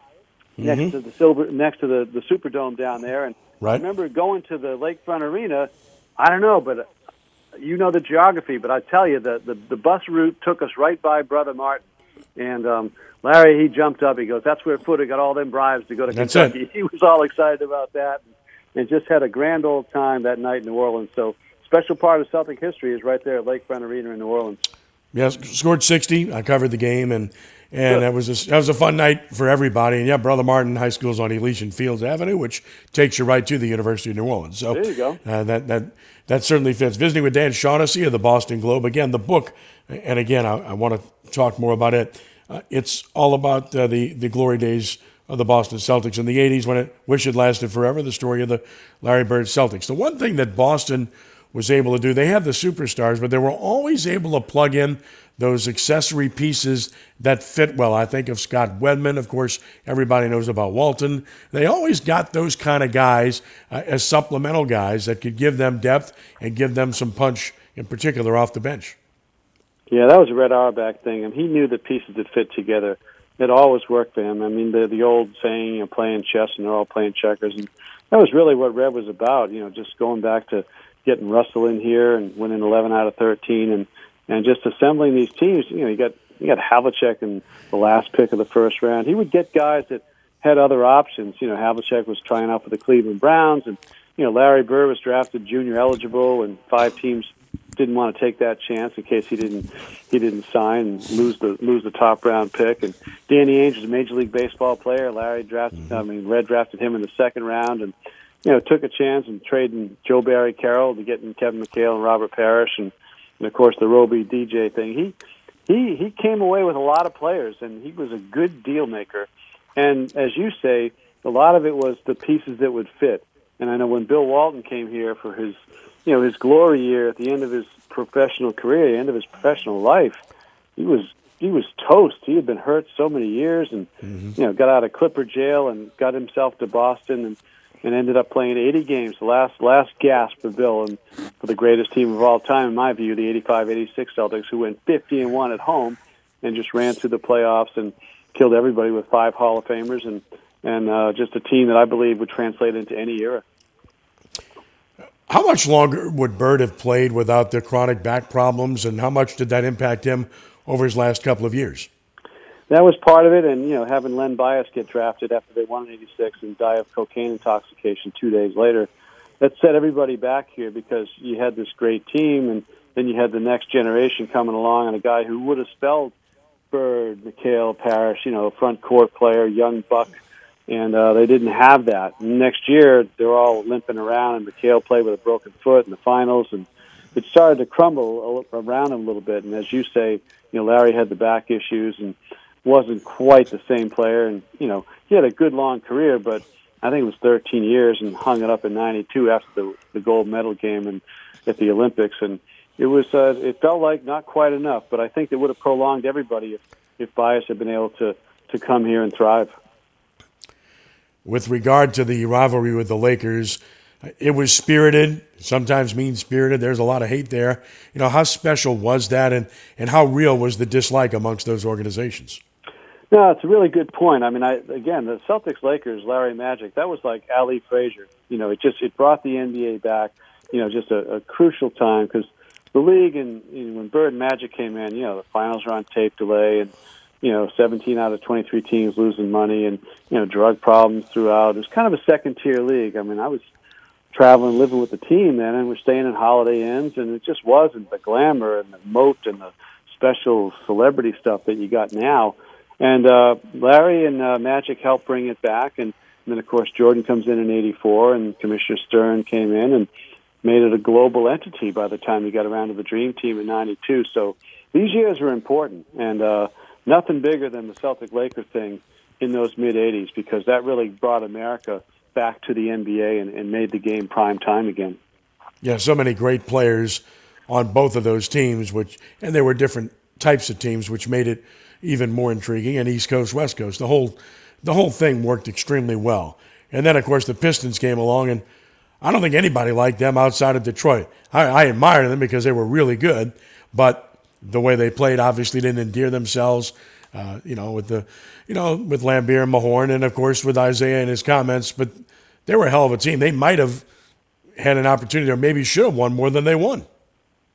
mm-hmm. next to the Silver, next to the, the Superdome down there. And right. I remember going to the Lakefront Arena. I don't know, but you know the geography. But I tell you, the the, the bus route took us right by Brother Martin. And um, Larry, he jumped up. He goes, that's where Footer got all them bribes to go to that's Kentucky. It. He was all excited about that and just had a grand old time that night in New Orleans. So special part of Celtic history is right there at Lakefront Arena in New Orleans. Yeah, scored sixty. I covered the game, and, and Good. that was a, that was a fun night for everybody. And, yeah, Brother Martin High School's on Elysian Fields Avenue, which takes you right to the University of New Orleans. So there you go. Uh, that, that, that certainly fits. Visiting with Dan Shaughnessy of the Boston Globe. Again, the book, and, again, I, I want to talk more about it. Uh, it's all about uh, the, the glory days of the Boston Celtics in the eighties when it wish it lasted forever, the story of the Larry Bird Celtics. The one thing that Boston was able to do, they had the superstars, but they were always able to plug in those accessory pieces that fit well. I think of Scott Wedman, of course, everybody knows about Walton. They always got those kind of guys uh, as supplemental guys that could give them depth and give them some punch, in particular off the bench. Yeah, that was a Red Auerbach thing. I mean, he knew the pieces that fit together. It always worked for him. I mean, the the old saying, you know, playing chess and they're all playing checkers. And that was really what Red was about, you know, just going back to getting Russell in here and winning eleven out of thirteen and, and just assembling these teams. You know, you got you got Havlicek in the last pick of the first round. He would get guys that had other options. You know, Havlicek was trying out for the Cleveland Browns, and, you know, Larry Bird was drafted junior eligible, and five teams didn't want to take that chance in case he didn't he didn't sign and lose the lose the top round pick. And Danny Ainge is a Major League Baseball player. Larry drafted I mean Red drafted him in the second round, and you know took a chance in trading Joe Barry Carroll to getting Kevin McHale and Robert Parrish, and, and of course the Roby D J thing. He he he came away with a lot of players, and he was a good deal maker. And as you say, a lot of it was the pieces that would fit. And I know when Bill Walton came here for his You know, his glory year at the end of his professional career, the end of his professional life, he was he was toast. He had been hurt so many years and, mm-hmm. you know, got out of Clipper jail and got himself to Boston and, and ended up playing eighty games, the last, last gasp for Bill and for the greatest team of all time, in my view, the eighty-five eighty-six Celtics, who went fifty and one at home and just ran through the playoffs and killed everybody with five Hall of Famers and, and uh, just a team that I believe would translate into any era. How much longer would Bird have played without the chronic back problems, and how much did that impact him over his last couple of years? That was part of it, and, you know, having Len Bias get drafted after they won in eighty-six and die of cocaine intoxication two days later, that set everybody back here because you had this great team, and then you had the next generation coming along, and a guy who would have spelled Bird, McHale, Parrish, you know, front court player, young buck, And uh, they didn't have that. Next year, they're all limping around, and McHale played with a broken foot in the finals, and it started to crumble around him a little bit. And as you say, you know, Larry had the back issues and wasn't quite the same player. And, you know, he had a good long career, but I think it was thirteen years and hung it up in ninety-two after the, the gold medal game and at the Olympics. And it was uh, it felt like not quite enough, but I think it would have prolonged everybody if, if Bias had been able to, to come here and thrive. With regard to the rivalry with the Lakers, it was spirited, sometimes mean-spirited. There's a lot of hate there. You know, how special was that, and, and how real was the dislike amongst those organizations? No, it's a really good point. I mean, I, again, the Celtics-Lakers, Larry Magic, that was like Allie Frazier. You know, it just it brought the N B A back, you know, just a, a crucial time because the league and you know, when Bird and Magic came in, you know, the finals were on tape delay and, you know, seventeen out of twenty-three teams losing money and, you know, drug problems throughout. It was kind of a second-tier league. I mean, I was traveling, living with the team then, and we're staying in Holiday Inns, and it just wasn't the glamour and the moat and the special celebrity stuff that you got now. And uh, Larry and uh, Magic helped bring it back, and, and then, of course, Jordan comes in in eighty-four, and Commissioner Stern came in and made it a global entity by the time he got around to the Dream Team in ninety-two. So these years were important, and uh nothing bigger than the Celtic-Laker thing in those mid-eighties because that really brought America back to the N B A and, and made the game prime time again. Yeah, so many great players on both of those teams, which and there were different types of teams, which made it even more intriguing, and East Coast, West Coast. The whole the whole thing worked extremely well. And then, of course, the Pistons came along, and I don't think anybody liked them outside of Detroit. I, I admired them because they were really good, but the way they played obviously didn't endear themselves, uh, you know, with the, you know, with Lambeer and Mahorn, and of course with Isaiah and his comments. But they were a hell of a team. They might have had an opportunity, or maybe should have won more than they won.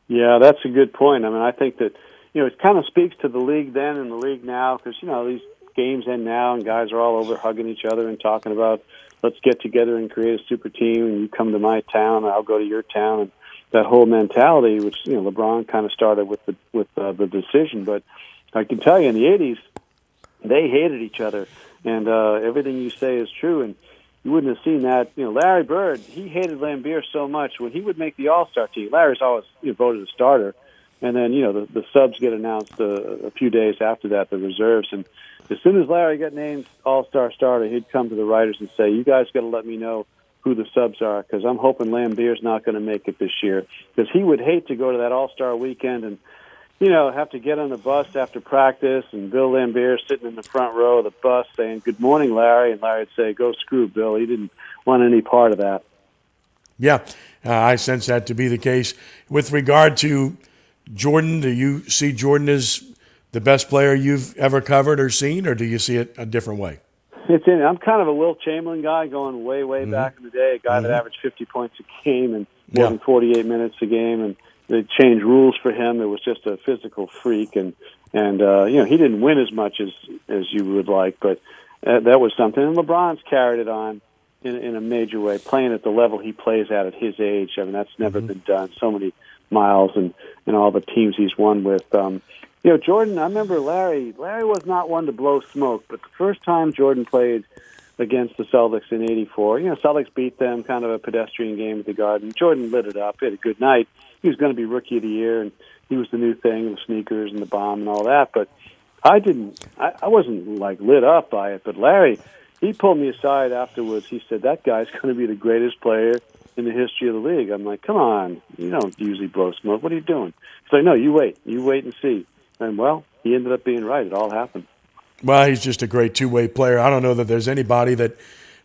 Yeah, that's a good point. I mean, I think that, you know, it kind of speaks to the league then and the league now, because, you know, these games end now and guys are all over hugging each other and talking about, let's get together and create a super team, and you come to my town, I'll go to your town, and that whole mentality, which, you know, LeBron kind of started with the with uh, the decision. But I can tell you, in the eighties, they hated each other, and uh, everything you say is true. And you wouldn't have seen that. You know, Larry Bird, he hated Lambeer so much. When he would make the All-Star team, Larry's always you know, voted a starter. And then, you know, the, the subs get announced uh, a few days after that, the reserves. And as soon as Larry got named All-Star starter, he'd come to the writers and say, you guys got to let me know who the subs are, because I'm hoping Lambeer's not going to make it this year. Because he would hate to go to that All-Star weekend and, you know, have to get on the bus after practice, and Bill Lambeer sitting in the front row of the bus saying, good morning, Larry, and Larry would say, go screw, Bill. He didn't want any part of that. Yeah, uh, I sense that to be the case. With regard to Jordan, do you see Jordan as the best player you've ever covered or seen, or do you see it a different way? It's in, I'm kind of a Will Chamberlain guy going way, way mm-hmm. back in the day, a guy mm-hmm. that averaged fifty points a game and more yeah. than forty-eight minutes a game, and they changed rules for him. It was just a physical freak, and and uh, you know, he didn't win as much as as you would like, but uh, that was something. And LeBron's carried it on in, in a major way, playing at the level he plays at at his age. I mean, that's never mm-hmm. been done. So many miles and and all the teams he's won with. Um, you know, Jordan. I remember Larry. Larry was not one to blow smoke, but the first time Jordan played against the Celtics in eighty-four, you know, Celtics beat them, kind of a pedestrian game at the Garden. Jordan lit it up. He had a good night. He was going to be Rookie of the Year, and he was the new thing, the sneakers and the bomb and all that. But I didn't, I, I wasn't like lit up by it. But Larry, he pulled me aside afterwards. He said, that guy's going to be the greatest player in the history of the league. I'm like, come on, you don't usually blow smoke. What are you doing? He's like, no, you wait. You wait and see. And, well, he ended up being right. It all happened. Well, he's just a great two-way player. I don't know that there's anybody that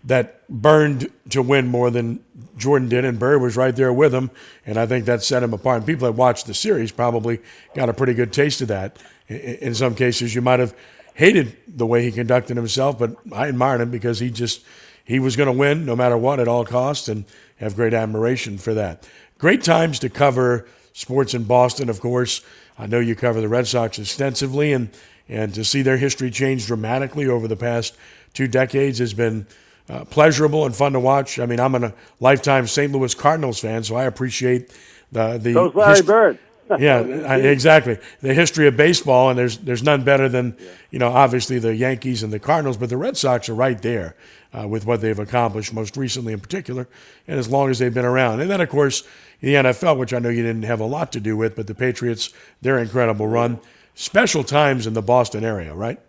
that burned to win more than Jordan did, and Bird was right there with him, and I think that set him apart. And people that watched the series probably got a pretty good taste of that. In some cases, you might have hated the way he conducted himself, but I admired him because he just he was going to win no matter what at all costs, and have great admiration for that. Great times to cover sports in Boston, of course. I know you cover the Red Sox extensively, and and to see their history change dramatically over the past two decades has been uh, pleasurable and fun to watch. I mean, I'm a lifetime Saint Louis Cardinals fan, so I appreciate the the. So's Larry hist- Bird. yeah, I, exactly. The history of baseball, and there's there's none better than yeah. you know, obviously the Yankees and the Cardinals, but the Red Sox are right there uh, with what they've accomplished most recently, in particular, and as long as they've been around. And then, of course, the N F L, which I know you didn't have a lot to do with, but the Patriots, their incredible run. Special times in the Boston area, right?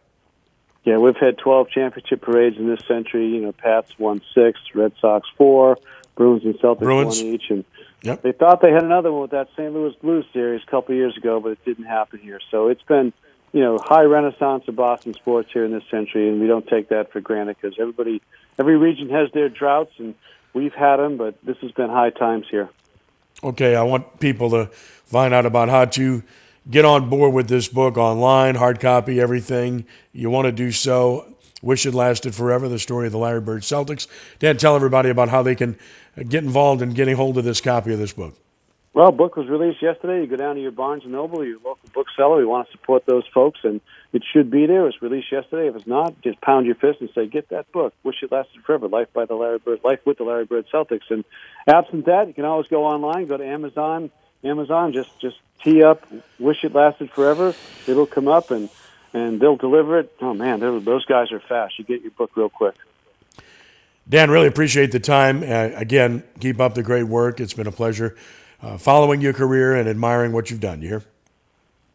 Yeah, we've had twelve championship parades in this century. You know, Pats won six, Red Sox four, Bruins and Celtics Bruins. one each. And yep. They thought they had another one with that Saint Louis Blues series a couple of years ago, but it didn't happen here. So it's been, you know, high renaissance of Boston sports here in this century, and we don't take that for granted because everybody, every region has their droughts, and we've had them, but this has been high times here. Okay, I want people to find out about how to get on board with this book online, hard copy, everything. You want to do so. Wish It Lasted Forever, the story of the Larry Bird Celtics. Dan, tell everybody about how they can get involved in getting hold of this copy of this book. Well, book was released yesterday. You go down to your Barnes and Noble, or your local bookseller. We want to support those folks, and it should be there. It was released yesterday. If it's not, just pound your fist and say, get that book, Wish It Lasted Forever, Life by the Larry Bird, Life with the Larry Bird Celtics. And absent that, you can always go online, go to Amazon, Amazon, just, just tee up Wish It Lasted Forever. It'll come up, and, and they'll deliver it. Oh, man, those guys are fast. You get your book real quick. Dan, really appreciate the time. Uh, again, keep up the great work. It's been a pleasure uh, following your career and admiring what you've done. You hear?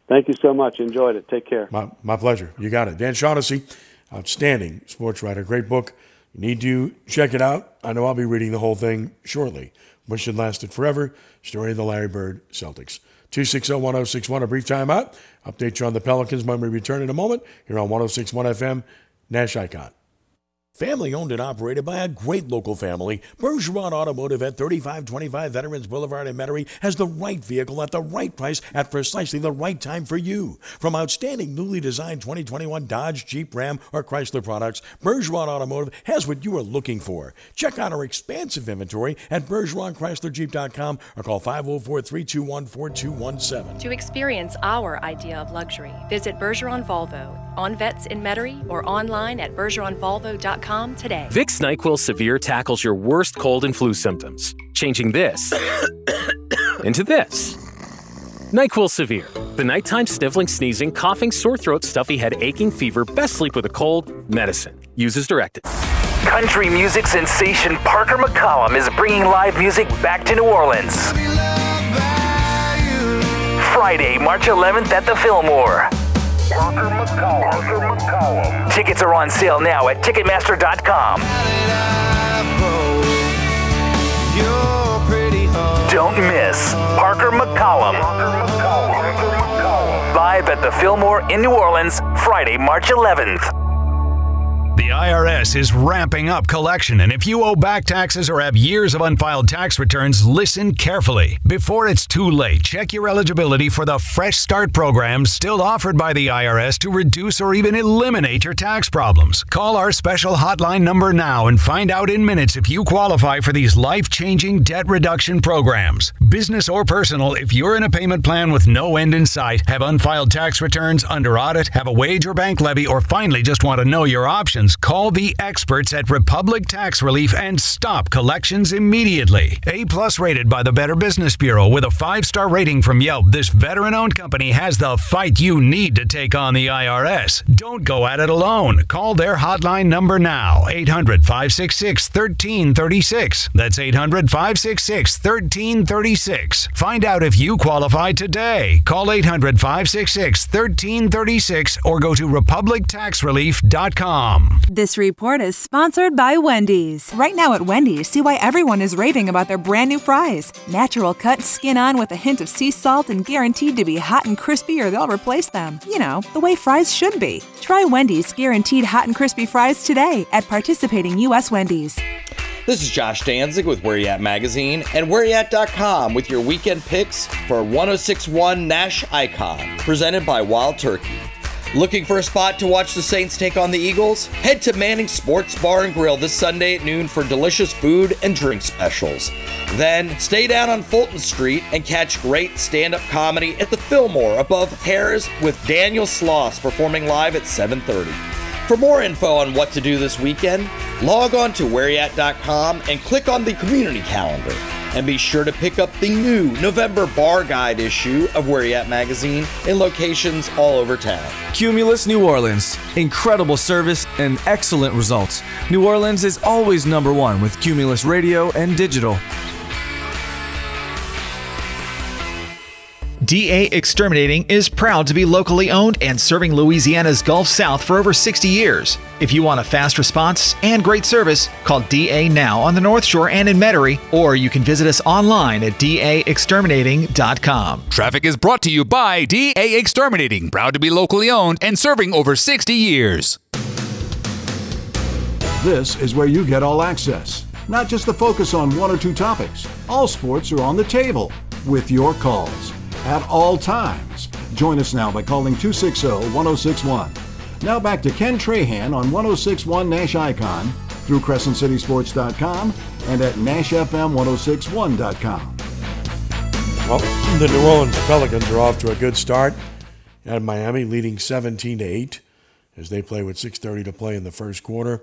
Thank you so much. Enjoyed it. Take care. My, my pleasure. You got it. Dan Shaughnessy, outstanding sports writer. Great book. You need to check it out. I know I'll be reading the whole thing shortly. Wish It Lasted Forever, story of the Larry Bird Celtics. two six zero, one zero six one. A brief timeout. Update you on the Pelicans when we return in a moment here on one oh six point one F M, Nash Icon. Family owned and operated by a great local family, Bergeron Automotive at thirty-five twenty-five Veterans Boulevard in Metairie has the right vehicle at the right price at precisely the right time for you. From outstanding newly designed twenty twenty-one Dodge, Jeep, Ram, or Chrysler products, Bergeron Automotive has what you are looking for. Check out our expansive inventory at Bergeron Chrysler Jeep dot com or call five oh four, three two one, four two one seven. To experience our idea of luxury, visit Bergeron Volvo on Vets in Metairie or online at Bergeron Volvo dot com. Today. Vicks NyQuil Severe tackles your worst cold and flu symptoms, changing this into this. NyQuil Severe, the nighttime sniffling, sneezing, coughing, sore throat, stuffy head, aching, fever, best sleep with a cold, medicine. Use as directed. Country music sensation Parker McCollum is bringing live music back to New Orleans. Friday, March eleventh at the Fillmore. Parker McCollum. Parker McCollum. Tickets are on sale now at Ticketmaster dot com. Don't miss Parker McCollum. Parker McCollum. Parker McCollum. Live at the Fillmore in New Orleans, Friday, March eleventh. The I R S is ramping up collection, and if you owe back taxes or have years of unfiled tax returns, listen carefully. Before it's too late, check your eligibility for the Fresh Start program still offered by the I R S to reduce or even eliminate your tax problems. Call our special hotline number now and find out in minutes if you qualify for these life-changing debt reduction programs. Business or personal, if you're in a payment plan with no end in sight, have unfiled tax returns, under audit, have a wage or bank levy, or finally just want to know your options, call the experts at Republic Tax Relief and stop collections immediately. A-plus rated by the Better Business Bureau with a five-star rating from Yelp, this veteran-owned company has the fight you need to take on the I R S. Don't go at it alone. Call their hotline number now, eight hundred, five six six, one three three six. That's eight hundred, five six six, one three three six. Find out if you qualify today. Call eight hundred, five six six, one three three six or go to republic tax relief dot com. This report is sponsored by Wendy's. Right now at Wendy's, see why everyone is raving about their brand new fries. Natural cut, skin on with a hint of sea salt and guaranteed to be hot and crispy or they'll replace them. You know, the way fries should be. Try Wendy's guaranteed hot and crispy fries today at participating U S Wendy's. This is Josh Danzig with Where You At Magazine and where you at dot com with your weekend picks for one oh six point one Nash Icon, presented by Wild Turkey. Looking for a spot to watch the Saints take on the Eagles? Head to Manning's Sports Bar and Grill this Sunday at noon for delicious food and drink specials. Then, stay down on Fulton Street and catch great stand-up comedy at the Fillmore above Harris with Daniel Sloss performing live at seven thirty. For more info on what to do this weekend, log on to where you at dot com and click on the community calendar. And be sure to pick up the new November Bar Guide issue of Where You At Magazine in locations all over town. Cumulus New Orleans. Incredible service and excellent results. New Orleans is always number one with Cumulus Radio and Digital. D A Exterminating is proud to be locally owned and serving Louisiana's Gulf South for over sixty years. If you want a fast response and great service, call D A now on the North Shore and in Metairie, or you can visit us online at D A exterminating dot com. Traffic is brought to you by D A Exterminating, proud to be locally owned and serving over sixty years. This is where you get all access, not just the focus on one or two topics. All sports are on the table with your calls at all times. Join us now by calling two six zero, one zero six one. Now back to Ken Trahan on one oh six point one Nash Icon through Crescent City Sports dot com and at Nash F M ten sixty-one dot com. Well, the New Orleans Pelicans are off to a good start at Miami, leading seventeen to eight as they play with six thirty to play in the first quarter.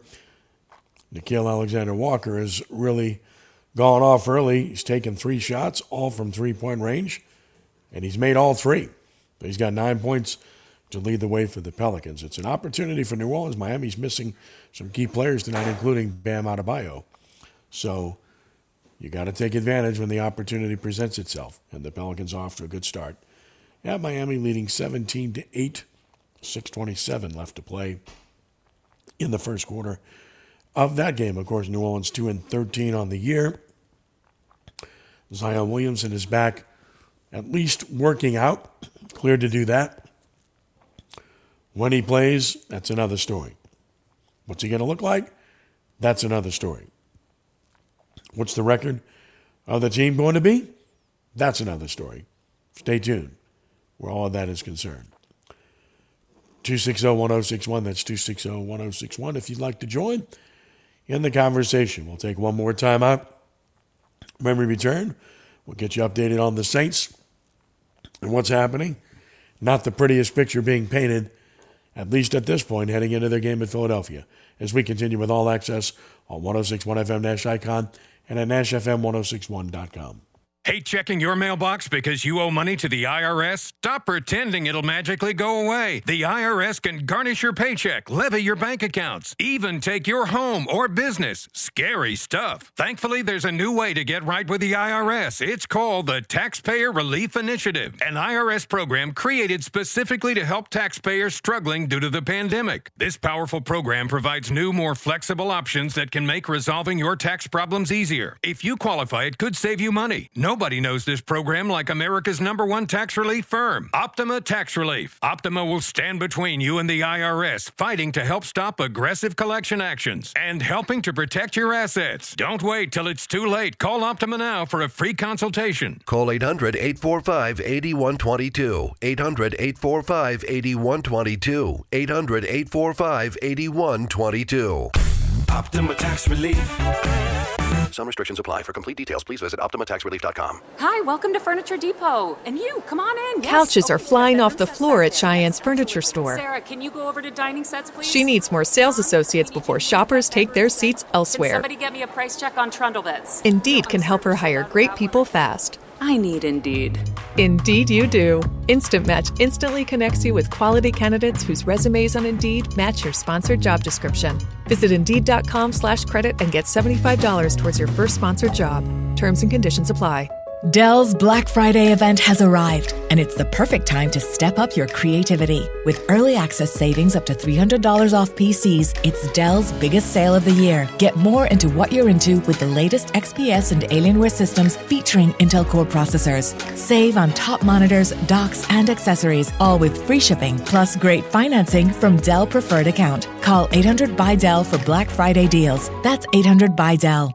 Nickeil Alexander-Walker has really gone off early. He's taken three shots, all from three-point range, and he's made all three. But he's got nine points to lead the way for the Pelicans. It's an opportunity for New Orleans. Miami's missing some key players tonight, including Bam Adebayo. So you got to take advantage when the opportunity presents itself. And the Pelicans off to a good start. At Miami, leading seventeen to eight, six twenty-seven left to play in the first quarter of that game. Of course, New Orleans two and thirteen on the year. Zion Williamson is back at least working out, cleared to do that. When he plays, that's another story. What's he going to look like? That's another story. What's the record of the team going to be? That's another story. Stay tuned where all of that is concerned. two six zero, one zero six one. That's two six zero, one zero six one. If you'd like to join in the conversation, we'll take one more time out. When we return, we'll get you updated on the Saints and what's happening. Not the prettiest picture being painted, at least at this point, heading into their game in Philadelphia. As we continue with All Access on one oh six point one F M Nash Icon and at Nash F M ten sixty-one dot com. Hate checking your mailbox because you owe money to the I R S? Stop pretending it'll magically go away. The I R S can garnish your paycheck, levy your bank accounts, even take your home or business. Scary stuff. Thankfully, there's a new way to get right with the I R S. It's called the Taxpayer Relief Initiative, an I R S program created specifically to help taxpayers struggling due to the pandemic. This powerful program provides new, more flexible options that can make resolving your tax problems easier. If you qualify, it could save you money. No Nobody knows this program like America's number one tax relief firm, Optima Tax Relief. Optima will stand between you and the I R S, fighting to help stop aggressive collection actions and helping to protect your assets. Don't wait till it's too late. Call Optima now for a free consultation. Call eight hundred, eight four five, eight one two two. eight hundred, eight four five, eight one two two. eight hundred, eight four five, eight one two two. Optima Tax Relief. Some restrictions apply. For complete details, please visit Optima Tax Relief dot com. Hi, welcome to Furniture Depot. And you, come on in. Yes. Couches okay, are flying off the floor at Cheyenne's Furniture Store. Sarah, can you go over to dining sets, please? She needs more sales associates before shoppers take their seats elsewhere. Can somebody get me a price check on trundle bits? Indeed can help her hire great people fast. I need Indeed. Indeed you do. Instant Match instantly connects you with quality candidates whose resumes on Indeed match your sponsored job description. Visit Indeed.com slash credit and get seventy-five dollars towards your first sponsored job. Terms and conditions apply. Dell's Black Friday event has arrived, and it's the perfect time to step up your creativity. With early access savings up to three hundred dollars off P Cs, it's Dell's biggest sale of the year. Get more into what you're into with the latest X P S and Alienware systems featuring Intel Core processors. Save on top monitors, docks, and accessories, all with free shipping plus great financing from Dell Preferred Account. Call eight hundred B Y D E L L for Black Friday deals. That's eight hundred B Y D E L L.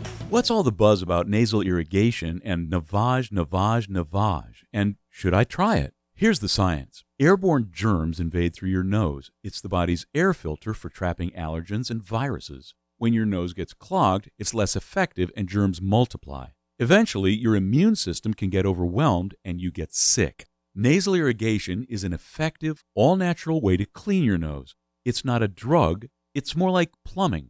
What's all the buzz about nasal irrigation and Navage, Navage, Navage? And should I try it? Here's the science. Airborne germs invade through your nose. It's the body's air filter for trapping allergens and viruses. When your nose gets clogged, it's less effective and germs multiply. Eventually, your immune system can get overwhelmed and you get sick. Nasal irrigation is an effective, all-natural way to clean your nose. It's not a drug. It's more like plumbing.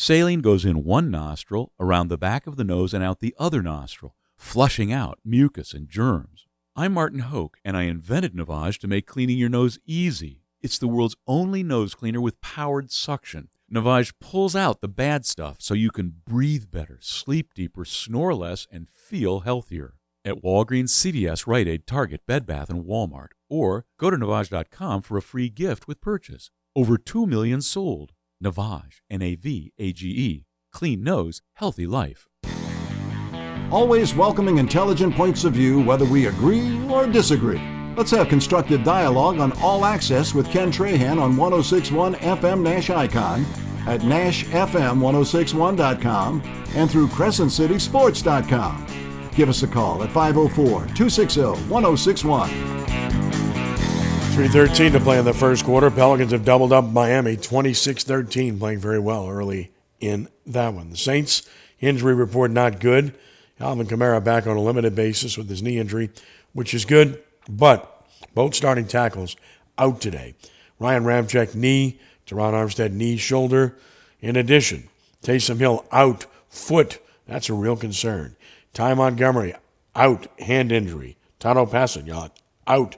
Saline goes in one nostril, around the back of the nose, and out the other nostril, flushing out mucus and germs. I'm Martin Hoke, and I invented Navage to make cleaning your nose easy. It's the world's only nose cleaner with powered suction. Navage pulls out the bad stuff so you can breathe better, sleep deeper, snore less, and feel healthier. At Walgreens, C V S, Rite Aid, Target, Bed Bath, and Walmart. Or go to Navage dot com for a free gift with purchase. Over two million sold. Navage, N A V A G E. Clean nose, healthy life. Always welcoming intelligent points of view, whether we agree or disagree. Let's have constructive dialogue on All Access with Ken Trahan on one oh six point one F M Nash Icon, at Nash F M ten sixty-one dot com, and through Crescent City Sports dot com. Give us a call at five oh four, two six zero, one zero six one. three thirteen to play in the first quarter. Pelicans have doubled up Miami twenty-six thirteen, playing very well early in that one. The Saints, injury report not good. Alvin Kamara back on a limited basis with his knee injury, which is good, but both starting tackles out today. Ryan Ramczyk, knee. Teron Armstead, knee, shoulder. In addition, Taysom Hill, out, foot. That's a real concern. Ty Montgomery, out, hand injury. Tano Passanant, out,